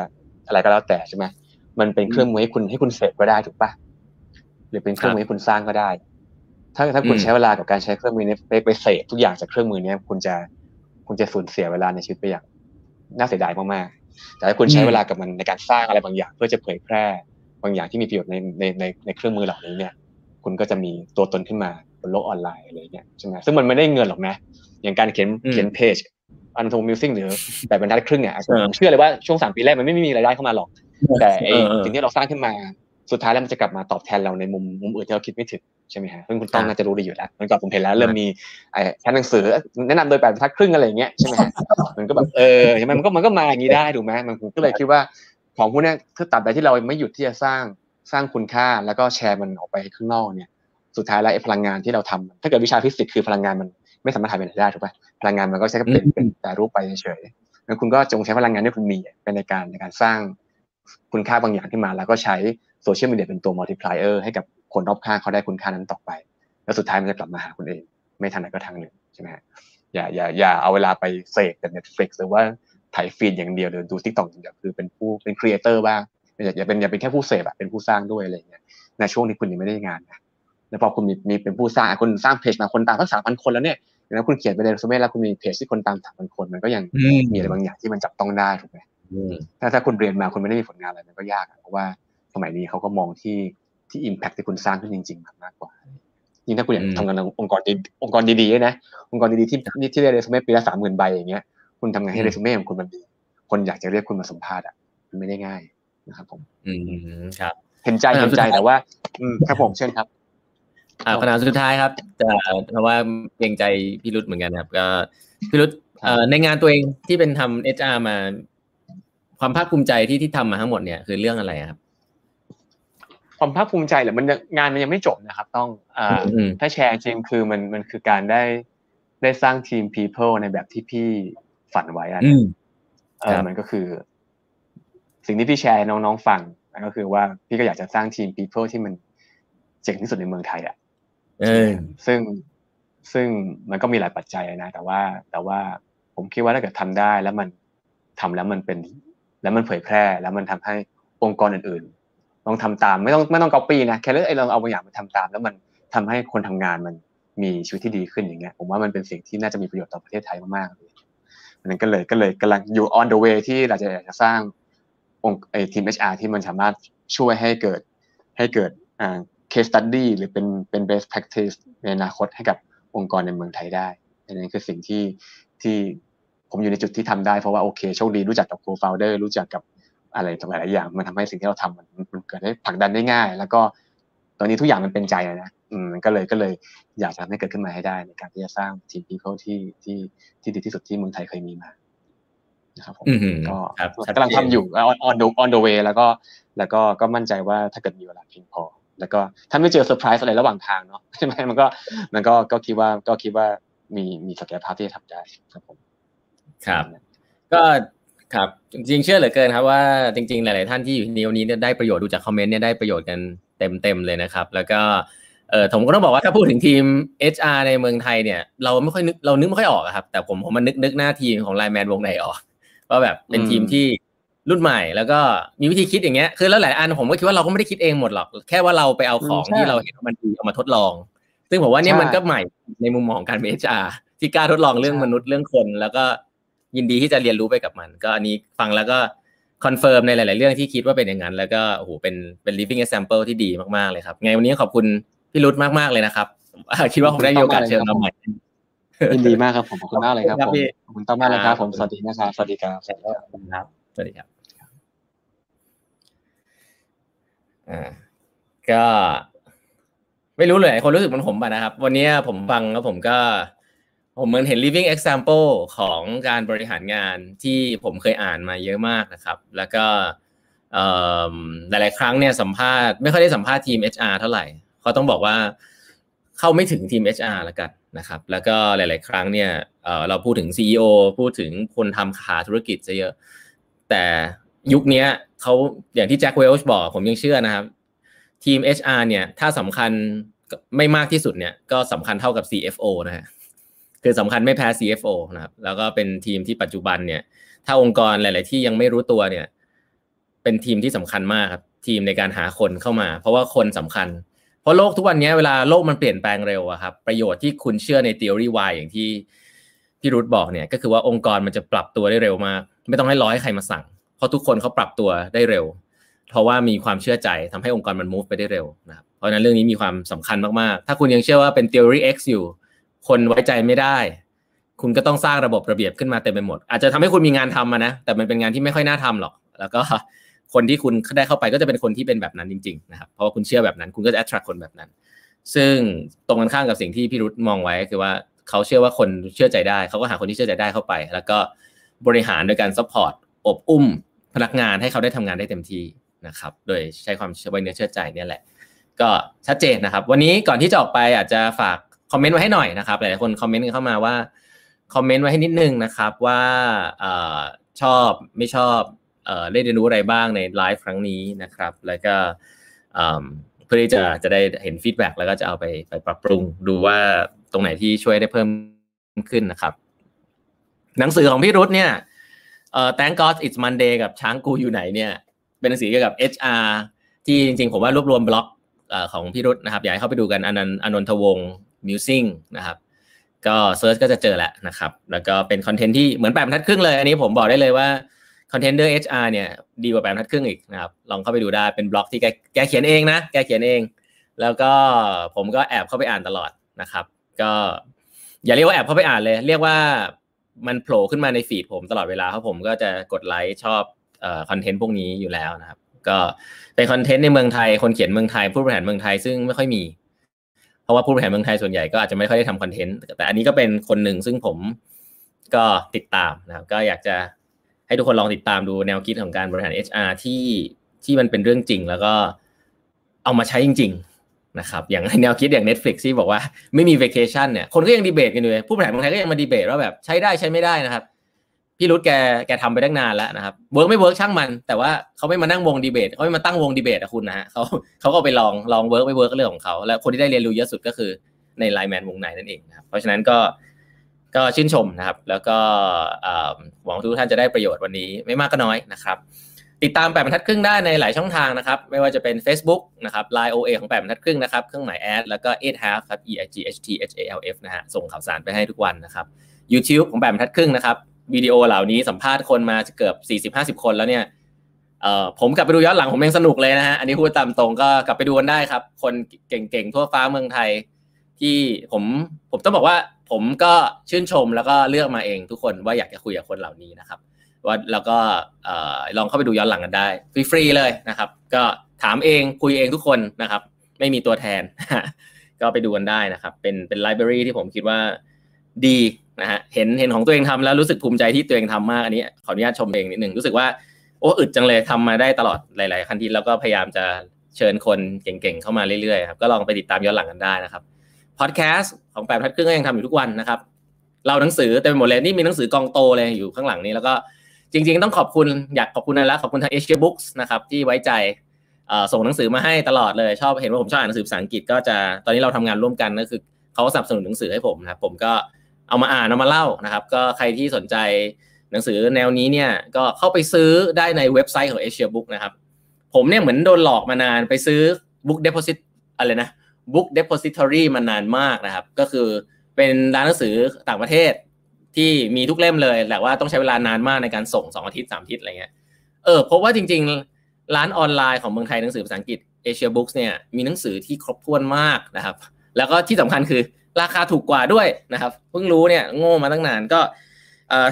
อะไรก็แล้วแต่ใช่มั้ยมันเป็นเครื่องมือให้คุณเสพก็ได้ถูกป่ะหรือเป็นเครื่องมือให้คุณสร้างก็ได้ถ้าคุณใช้เวลากับการใช้เครื่องมือนี้ไปเสพทุกอย่างจากเครื่องมือนี้คุณจะสูญเสียเวลาในชีวิตไปอย่างน่าเสียดายมากๆแต่ถ้าคุณใช้เวลากับมันในการสร้างอะไรบางอย่างเพื่อจะเผยแพร่บางอย่างที่มีประโยชน์ในเครื่องมือเหล่านี้เนี่ยคุณก็จะมีตัวตนขึ้นมาบนโลกออนไลน์อะไรอย่างเงี้ยใช่มั้ยซึ่งมันไม่ได้เงินหรอกนะอย่างการเขียนเพจAnontawong Music หรือแบบบรรทัดครึ่งเนี่ยผมเชื่อเลยว่าช่วง3ปีแรกมันไม่มีรายได้เข้ามาหรอกแต่ไอ้สิ่งที่เราสร้างขึ้นมาสุดท้ายแล้วมันจะกลับมาตอบแทนเราในมุมอื่นที่เราคิดไม่ถึงใช่มั้ยฮะซึ่งคุณต้องน่าจะรู้ดีอยู่แล้วมันก็ผมเห็นแล้วเริ่มมีแค่หนังสือแนะนำโดย8บรรทัดครึ่งอะไรอย่างเงี้ยใช่มั้ยฮะมันก็แบบใช่มั้ยมันก็มาอย่างงี้ได้ถูกมั้ยมันก็เลยคิดว่าของพวกเนี้ยถ้าตัดใดที่เราไม่หยุดที่จะสร้างคุณค่าแล้วก็แชร์มันออกไปข้างนอกเนี่ยสุดท้ายแล้วไอ้พลังงานที่เราทำถ้าเกิดวิชาฟิสิกส์คือพลังงานมันไม่สามารถหายไปไหนได้ถูกป่ะพลังงานมันก็ใช้กับเป็นแต่รูปไปเฉยๆแล้วคุณก็จงใช้พลังงานที่คุณมีเป็นในการสร้างคุณค่าบางอย่างขึ้นมาแล้วก็ใช้โซเชียลมีเดียเป็นตัวมัลติพลายเออร์ให้กับค คนรอบข้างเขาได้คุณค่านั้นต่อไปแล้วสุดท้ายมันจะกลับมาหาคุณเองไม่ทางไหนก็ทางหนึ่งใช่ไหมอย่าเอาเวลาไปเสกแต่ Netflix หรือว่าถ่ายฟีดอย่างเดียวหรือดู TikTok อย่างเดียวคือเป็นผู้เป็นครีเอเตอร์บ้างอย่าเป็นแค่ผู้เสพอ่ะเป็นผู้สร้างด้วยอะไรอย่างเงี้ยในช่วงที่คุณยังไม่ได้งานนะแล้วพอคุณมีเป็นผู้สร้างคุณสร้างเพจมาคนตามทั้ง 3,000 คนแล้วเนี่ยแล้วคุณเขียนไปในเรซูเม่แล้วคุณมีเพจที่คนตาม 3,000 คนมันก็ยังมีอะไรบางอย่างที่มันจับต้องได้ถูกมั้ยถ้าคุณเรียนมาคุณไม่ได้มีผลงานอะไรมันก็ยากเพราะว่าสมัยนี้เค้าก็มองที่ impact ที่คุณสร้างขึ้นจริงๆมากกว่ายิ่งถ้าคุณอยากทำงานองค์กรดีๆนะองค์กรดีๆที่ได้เรซูเม่ปีละ 30,000 ใบอย่างเงี้ยคุณทำงานให้เรซูเม่ของคุณมันดีคนอยากจะเรียกคุณมาสัมภาษณ์อ่ะมันไม่ได้ง่ายนะครับผมครับเห็นใจแต่ว่าครับผมเชิญครับคำถามสุดท้ายครับแต่เพราะว่าเกรงใจพี่รุตเหมือนกันครับก็พี่รุตในงานตัวเองที่เป็นทำเอชอาร์มาความภาคภูมิใจที่ทำมาทั้งหมดเนี่ยคือเรื่องอะไรครับความภาคภูมิใจเหรอมันงานมันยังไม่จบนะครับต้องถ้าแชร์จริงคือมันคือการได้สร้างทีม people ในแบบที่พี่ฝันไว้มันก็คือสิ่งที่พี่แชร์น้องๆฟังนั่นก็คือว่าพี่ก็อยากจะสร้างทีม people ที่มันเจ๋งที่สุดในเมืองไทยอ่ะซึ่งมันก็มีหลายปัจจัยนะแต่ว่าผมคิดว่าถ้าเกิดทำได้แล้วมันทำแล้วมันเป็นแล้วมันเผยแพร่แล้วมันทำให้องค์กรอื่นๆลองทำตามไม่ต้อง copy นะแค่เลยลองเอาบางอย่างมาทำตามแล้วมันทำให้คนทำงานมันมีชีวิตที่ดีขึ้นอย่างเงี้ยผมว่ามันเป็นสิ่งที่น่าจะมีประโยชน์ต่อประเทศไทยมากๆเลยมันก็เลยกำลังอยู่ on the way ที่เราจะอยากจะสร้างองค์ทีม HR ที่มันสามารถช่วยให้เกิดcase study หรือเป็น best practice ในอนาคตให้กับองค์กรในเมืองไทยได้นั่นคือสิ่งที่ผมอยู่ในจุดที่ทำได้เพราะว่าโอเคโชคดีรู้จักกับ co-founder รู้จักกับอะไรหลายๆอย่างมันทำให้สิ่งที่เราทำมันเกิดให้ผลักดันได้ง่ายแล้วก็ตอนนี้ทุกอย่างมันเป็นใจนะก็เลยอยากจะทำให้เกิดขึ้นมาให้ได้ในการที่จะสร้างทีม people ที่ดีที่สุดที่เมืองไทยเคยมีมานะครับผมก็กำลังทำอยู่ on the way แล้วก็มั่นใจว่าถ้าเกิดมีเวลาเพียงพอแล้วก็ถ้าไม่เจอเซอร์ไพรส์อะไรระหว่างทางเนาะใช่มั้ยมันก็คิดว่ามีศักยภาพที่จะทำได้ครับผมครับก็ครับจริงๆเชื่อเหลือเกินครับว่าจริงๆหลายๆท่านที่อยู่ในวันนี้เนี่ยได้ประโยชน์ดูจากคอมเมนต์เนี่ยได้ประโยชน์กันเต็มๆเลยนะครับแล้วก็ผมก็ต้องบอกว่าถ้าพูดถึงทีม HR ในเมืองไทยเนี่ยเรานึกไม่ค่อยออกครับแต่ผมมันนึกหน้าทีมของ LINE MAN Wongnai ออกว่าแบบเป็นทีมที่รุ่นใหม่แล้วก็มีวิธีคิดอย่างเงี้ยคือแล้วหลายอันผมก็คิดว่าเราก็ไม่ได้คิดเองหมดหรอกแค่ว่าเราไปเอาของที่เราเห็นมันดีเอามาทดลองซึ่งผมว่าเนี่ยมันก็ใหม่ในมุมมองการเป็น HR ที่กล้าทดลองเรื่องมนุษย์เรื่องคนแล้วก็ยินดีที่จะเรียนรู้ไปกับมันก็อันนี้ฟังแล้วก็คอนเฟิร์มในหลายๆเรื่องที่คิดว่าเป็นอย่างนั้นแล้วก็โอ้โหเป็น living example ที่ดีมากๆเลยครับไงวันนี้ขอบคุณพี่รุตมากๆเลยนะครับคิดว่าผมได้มีโอกาสเชิญมาใหม่ยินดีมากครับผมขอบคุณมากเลยครับผมขอบคุณมากเลยครับผมสวัสดีนะครับสวัสดีครับสวัสดีครับก็ไม่รู้เลยคนรู้สึกมันผมป่ะนะครับวันนี้ผมฟังแล้วผมเหมือนเห็น living example ของการบริหารงานที่ผมเคยอ่านมาเยอะมากนะครับแล้วก็หลายๆครั้งเนี่ยสัมภาษณ์ไม่ค่อยได้สัมภาษณ์ทีม HR เท่าไหร่เขาต้องบอกว่าเข้าไม่ถึงทีม HR ละกันนะครับแล้วก็หลายๆครั้งเนี่ยเราพูดถึง CEO พูดถึงคนทำขาธุรกิจซะเยอะแต่ยุคนี้เขาอย่างที่แจ็คเวลช์บอกผมยังเชื่อนะครับทีม HR เนี่ยถ้าสำคัญไม่มากที่สุดเนี่ยก็สำคัญเท่ากับ CFO นะฮะคือสำคัญไม่แพ้ CFO นะครับแล้วก็เป็นทีมที่ปัจจุบันเนี่ยถ้าองค์กรหลายๆที่ยังไม่รู้ตัวเนี่ยเป็นทีมที่สำคัญมากครับทีมในการหาคนเข้ามาเพราะว่าคนสำคัญเพราะโลกทุกวันนี้เวลาโลกมันเปลี่ยนแปลงเร็วอะครับประโยชน์ที่คุณเชื่อใน theory Y อย่างที่พี่รุตบอกเนี่ยก็คือว่าองค์กรมันจะปรับตัวได้เร็วมากไม่ต้องให้รอให้ใครมาสั่งเพราะทุกคนเขาปรับตัวได้เร็วเพราะว่ามีความเชื่อใจทำให้องค์กรมัน move ไปได้เร็วนะครับเพราะฉะนั้นเรื่องนี้มีความสำคัญมากๆถ้าคุณยังเชื่อว่าเป็น theory X อยู่คนไว้ใจไม่ได้คุณก็ต้องสร้างระบบระเบียบขึ้นมาเต็มไปหมดอาจจะทำให้คุณมีงานทำนะแต่มันเป็นงานที่ไม่ค่อยน่าทำหรอกแล้วก็คนที่คุณได้เข้าไปก็จะเป็นคนที่เป็นแบบนั้นจริงๆนะครับเพราะว่าคุณเชื่อแบบนั้นคุณก็จะ attract คนแบบนั้นซึ่งตรงกันข้ามกับสิ่งที่พี่รุตมองไว้คือว่าเขาเชื่อว่าคนเชื่อใจได้เขาก็หาคนที่เชื่อใจได้เข้าไปแล้วก็บริหารโดยการ support อบอุ้มพนักงานให้เขาได้ทำงานได้เต็มที่นะครับโดยใช้ความไว้เนื้อเชื่อใจนี่แหละก็ชัดเจนนะครับวันนี้ก่อนที่จะออกไปอาจจะฝากคอมเมนต์ไว้ให้หน่อยนะครับหลายๆคนคอมเมนต์กันเข้ามาว่าคอมเมนต์ไว้ให้นิดนึงนะครับว่าชอบไม่ชอบได้เรียนรู้อะไรบ้างในไลฟ์ครั้งนี้นะครับแล้วก็ เพื่อที่จะได้เห็นฟีดแบ็กแล้วก็จะเอาไปปรับปรุงดูว่าตรงไหนที่ช่วยได้เพิ่มขึ้นนะครับหนังสือของพี่รุธเนี่ยThank God It's Monday กับช้างกูอยู่ไหนเนี่ยเป็นหนังสือเกี่ยวกับ HR ที่จริงๆผมว่ารวบรวมบล็อกของพี่รุธนะครับอยากให้เข้าไปดูกันอนันทวงศ์ Musing นะครับก็เซิร์ชก็จะเจอแหละนะครับแล้วก็เป็นคอนเทนต์ที่เหมือน8 บรรทัดครึ่งเลยอันนี้ผมบอกได้เลยว่าคอนเทนต์เรื่อง HR เนี่ยดีกว่า8 บรรทัดครึ่งอีกนะครับลองเข้าไปดูได้เป็นบล็อกที่แกเขียนเองนะแกเขียนเองแล้วก็ผมก็แอบเข้าไปอ่านตลอดนะครับก็อย่าเรียกว่าแอบเข้าไปอ่านเลยเรียกว่ามันโผล่ขึ้นมาในฟีดผมตลอดเวลาเพราะผมก็จะกดไลค์ชอบคอนเทนต์พวกนี้อยู่แล้วนะครับก็เป็นคอนเทนต์ในเมืองไทยคนเขียนเมืองไทยผู้บริหารเมืองไทยซึ่งไม่ค่อยมีเพราะว่าผู้บริหารเมืองไทยส่วนใหญ่ก็อาจจะไม่ค่อยได้ทำคอนเทนต์แต่อันนี้ก็เป็นคนหนึ่งซึ่งผมก็ติดตามนะครับก็อยากจะให้ทุกคนลองติดตามดูแนวคิดของการบริหาร HR ที่มันเป็นเรื่องจริงแล้วก็เอามาใช้จริงๆนะครับอย่างแนวคิดอย่าง Netflix ที่บอกว่าไม่มี vacation เนี่ยคนก็ยังดีเบตกันอยู่เลยผู้บริหารเมืองไทยก็ยังมาดีเบตว่าแบบใช้ได้ใช้ไม่ได้นะครับพี่รุธแกทำไปตั้งนานแล้วนะครับเวิร์กไม่เวิร์กช่างมันแต่ว่าเขาไม่มานั่งวงดีเบตเขาไม่มาตั้งวงดีเบตอะคุณนะฮะเขาก็ไปลองเวิร์กไม่เวิร์กก็เรื่องของเขาแล้วคนที่ได้เรียนรู้เยอะสุดก็คือใน LINE MAN Wongnai นั่นเองนะครับเพราะฉะนั้นก็ชื่นชมนะครับแล้วก็หวังทุกท่านจะได้ประโยชน์วันนี้ไม่มากก็น้อยนะครับติดตาม8 บรรทัดครึ่งได้ในหลายช่องทางนะครับไม่ว่าจะเป็น Facebook นะครับ LINE OA ของ8 บรรทัดครึ่งนะครับเครื่องหมายแอดแล้วก็ @half ครับ EIGHTHALF นะฮะส่งข่าวสารไปให้ทุกวันนะครับ YouTube ของ8 บรรทัดครึ่งนะครับวิดีโอเหล่านี้สัมภาษณ์คนมาเกือบ 40-50 คนแล้วเนี่ยผมกลับไปดูย้อนหลังผมยังสนุกเลยนะฮะอันนี้พูดตามตรงก็กลับไปดูกันได้ครับคนเก่งๆทั่วฟ้าเมืองไทยที่ผมต้องบอกว่าผมก็ชื่นชมแล้วก็เลือกมาเองทุกคนว่าอยากจะคุยกับคนเหล่านี้นะครับว่าแล้วก็ลองเข้าไปดูย้อนหลังกันได้ฟรีๆเลยนะครับก็ถามเองคุยเองทุกคนนะครับไม่มีตัวแทน ก็ไปดูกันได้นะครับเป็นไลบรารีที่ผมคิดว่าดีนะฮะเห็นของตัวเองทำแล้วรู้สึกภูมิใจที่ตัวเองทำมากอันนี้ขออนุญาตชมเองนิดนึงรู้สึกว่าโอ้อึดจังเลยทำมาได้ตลอดหลายๆครั้งที่แล้วก็พยายามจะเชิญคนเก่งๆเข้ามาเรื่อยๆครับก็ลองไปติดตามย้อนหลังกันได้นะครับพอดแคสต์ของ8 บรรทัดครึ่งก็ยังทำอยู่ทุกวันนะครับเราหนังสือเต็มหมดเลยนี่มีหนังสือกองโตเลยอยู่ข้างหลังนี้แล้วก็จริงๆต้องขอบคุณนะขอบคุณทาง Asia Books นะครับที่ไว้ใจส่งหนังสือมาให้ตลอดเลยชอบเห็นว่าผมชอบอ่านหนังสือภาษาอังกฤษก็จะตอนนี้เราทำงานร่วมกันก็คือเขาสนับสนุนหนังสือให้ผมนะครับผมก็เอามาอ่านเอามาเล่านะครับก็ใครที่สนใจหนังสือแนวนี้เนี่ยก็เข้าไปซื้อได้ในเว็บไซต์ของ Asia Book นะครับผมเนี่ยเหมือนโดนหลอกมานานไปซื้อ Book Depository มานานมากนะครับก็คือเป็นร้านหนังสือต่างประเทศที่มีทุกเล่มเลยแต่ว่าต้องใช้เวลานานมากในการส่ง2 อาทิตย์3 อาทิตย์อะไรเงี้ยเพราะว่าจริงๆร้านออนไลน์ของเมืองไทยหนังสือภาษาอังกฤษ Asia Books เนี่ยมีหนังสือที่ครบถ้วนมากนะครับแล้วก็ที่สำคัญคือราคาถูกกว่าด้วยนะครับเพิ่งรู้เนี่ยโง่มาตั้งนานก็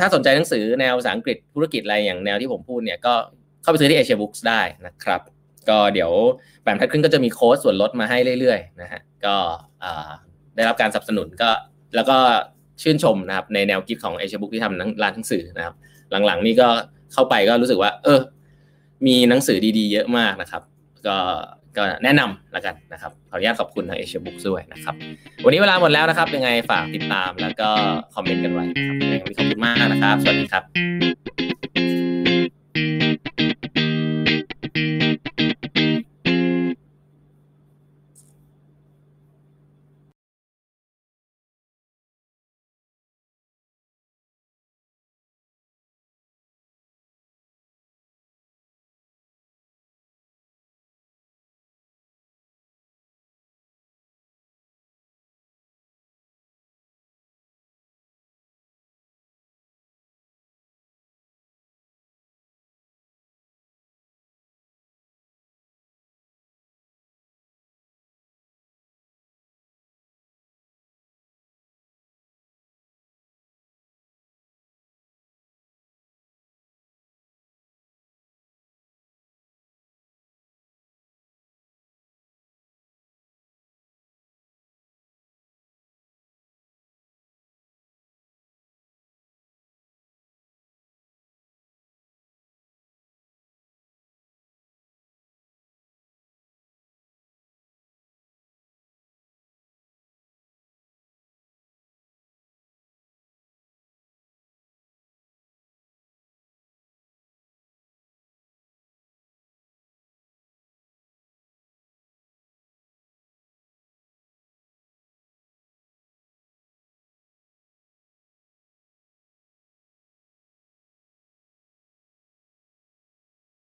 ถ้าสนใจหนังสือแนวภาษาอังกฤษธุรกิจอะไรอย่างแนวที่ผมพูดเนี่ยก็เข้าไปซื้อที่ Asia Books ได้นะครับก็เดี๋ยวแปมทัดขึ้นก็จะมีโค้ดส่วนลดมาให้เรื่อยๆนะฮะก็ได้รับการสนับสนุนก็แล้วก็ชื่นชมนะครับในแนวคิดของ Asia Book ที่ทำร้านหนังสือนะครับหลังๆนี่ก็เข้าไปก็รู้สึกว่ามีหนังสือดีๆเยอะมากนะครับก็แนะนำละกันนะครับขออนุญาตขอบคุณทาง Asia Book ด้วยนะครับวันนี้เวลาหมดแล้วนะครับยังไงฝากติดตามแล้วก็คอมเมนต์กันไว้ครับขอบคุณมากนะครับสวัสดีครับ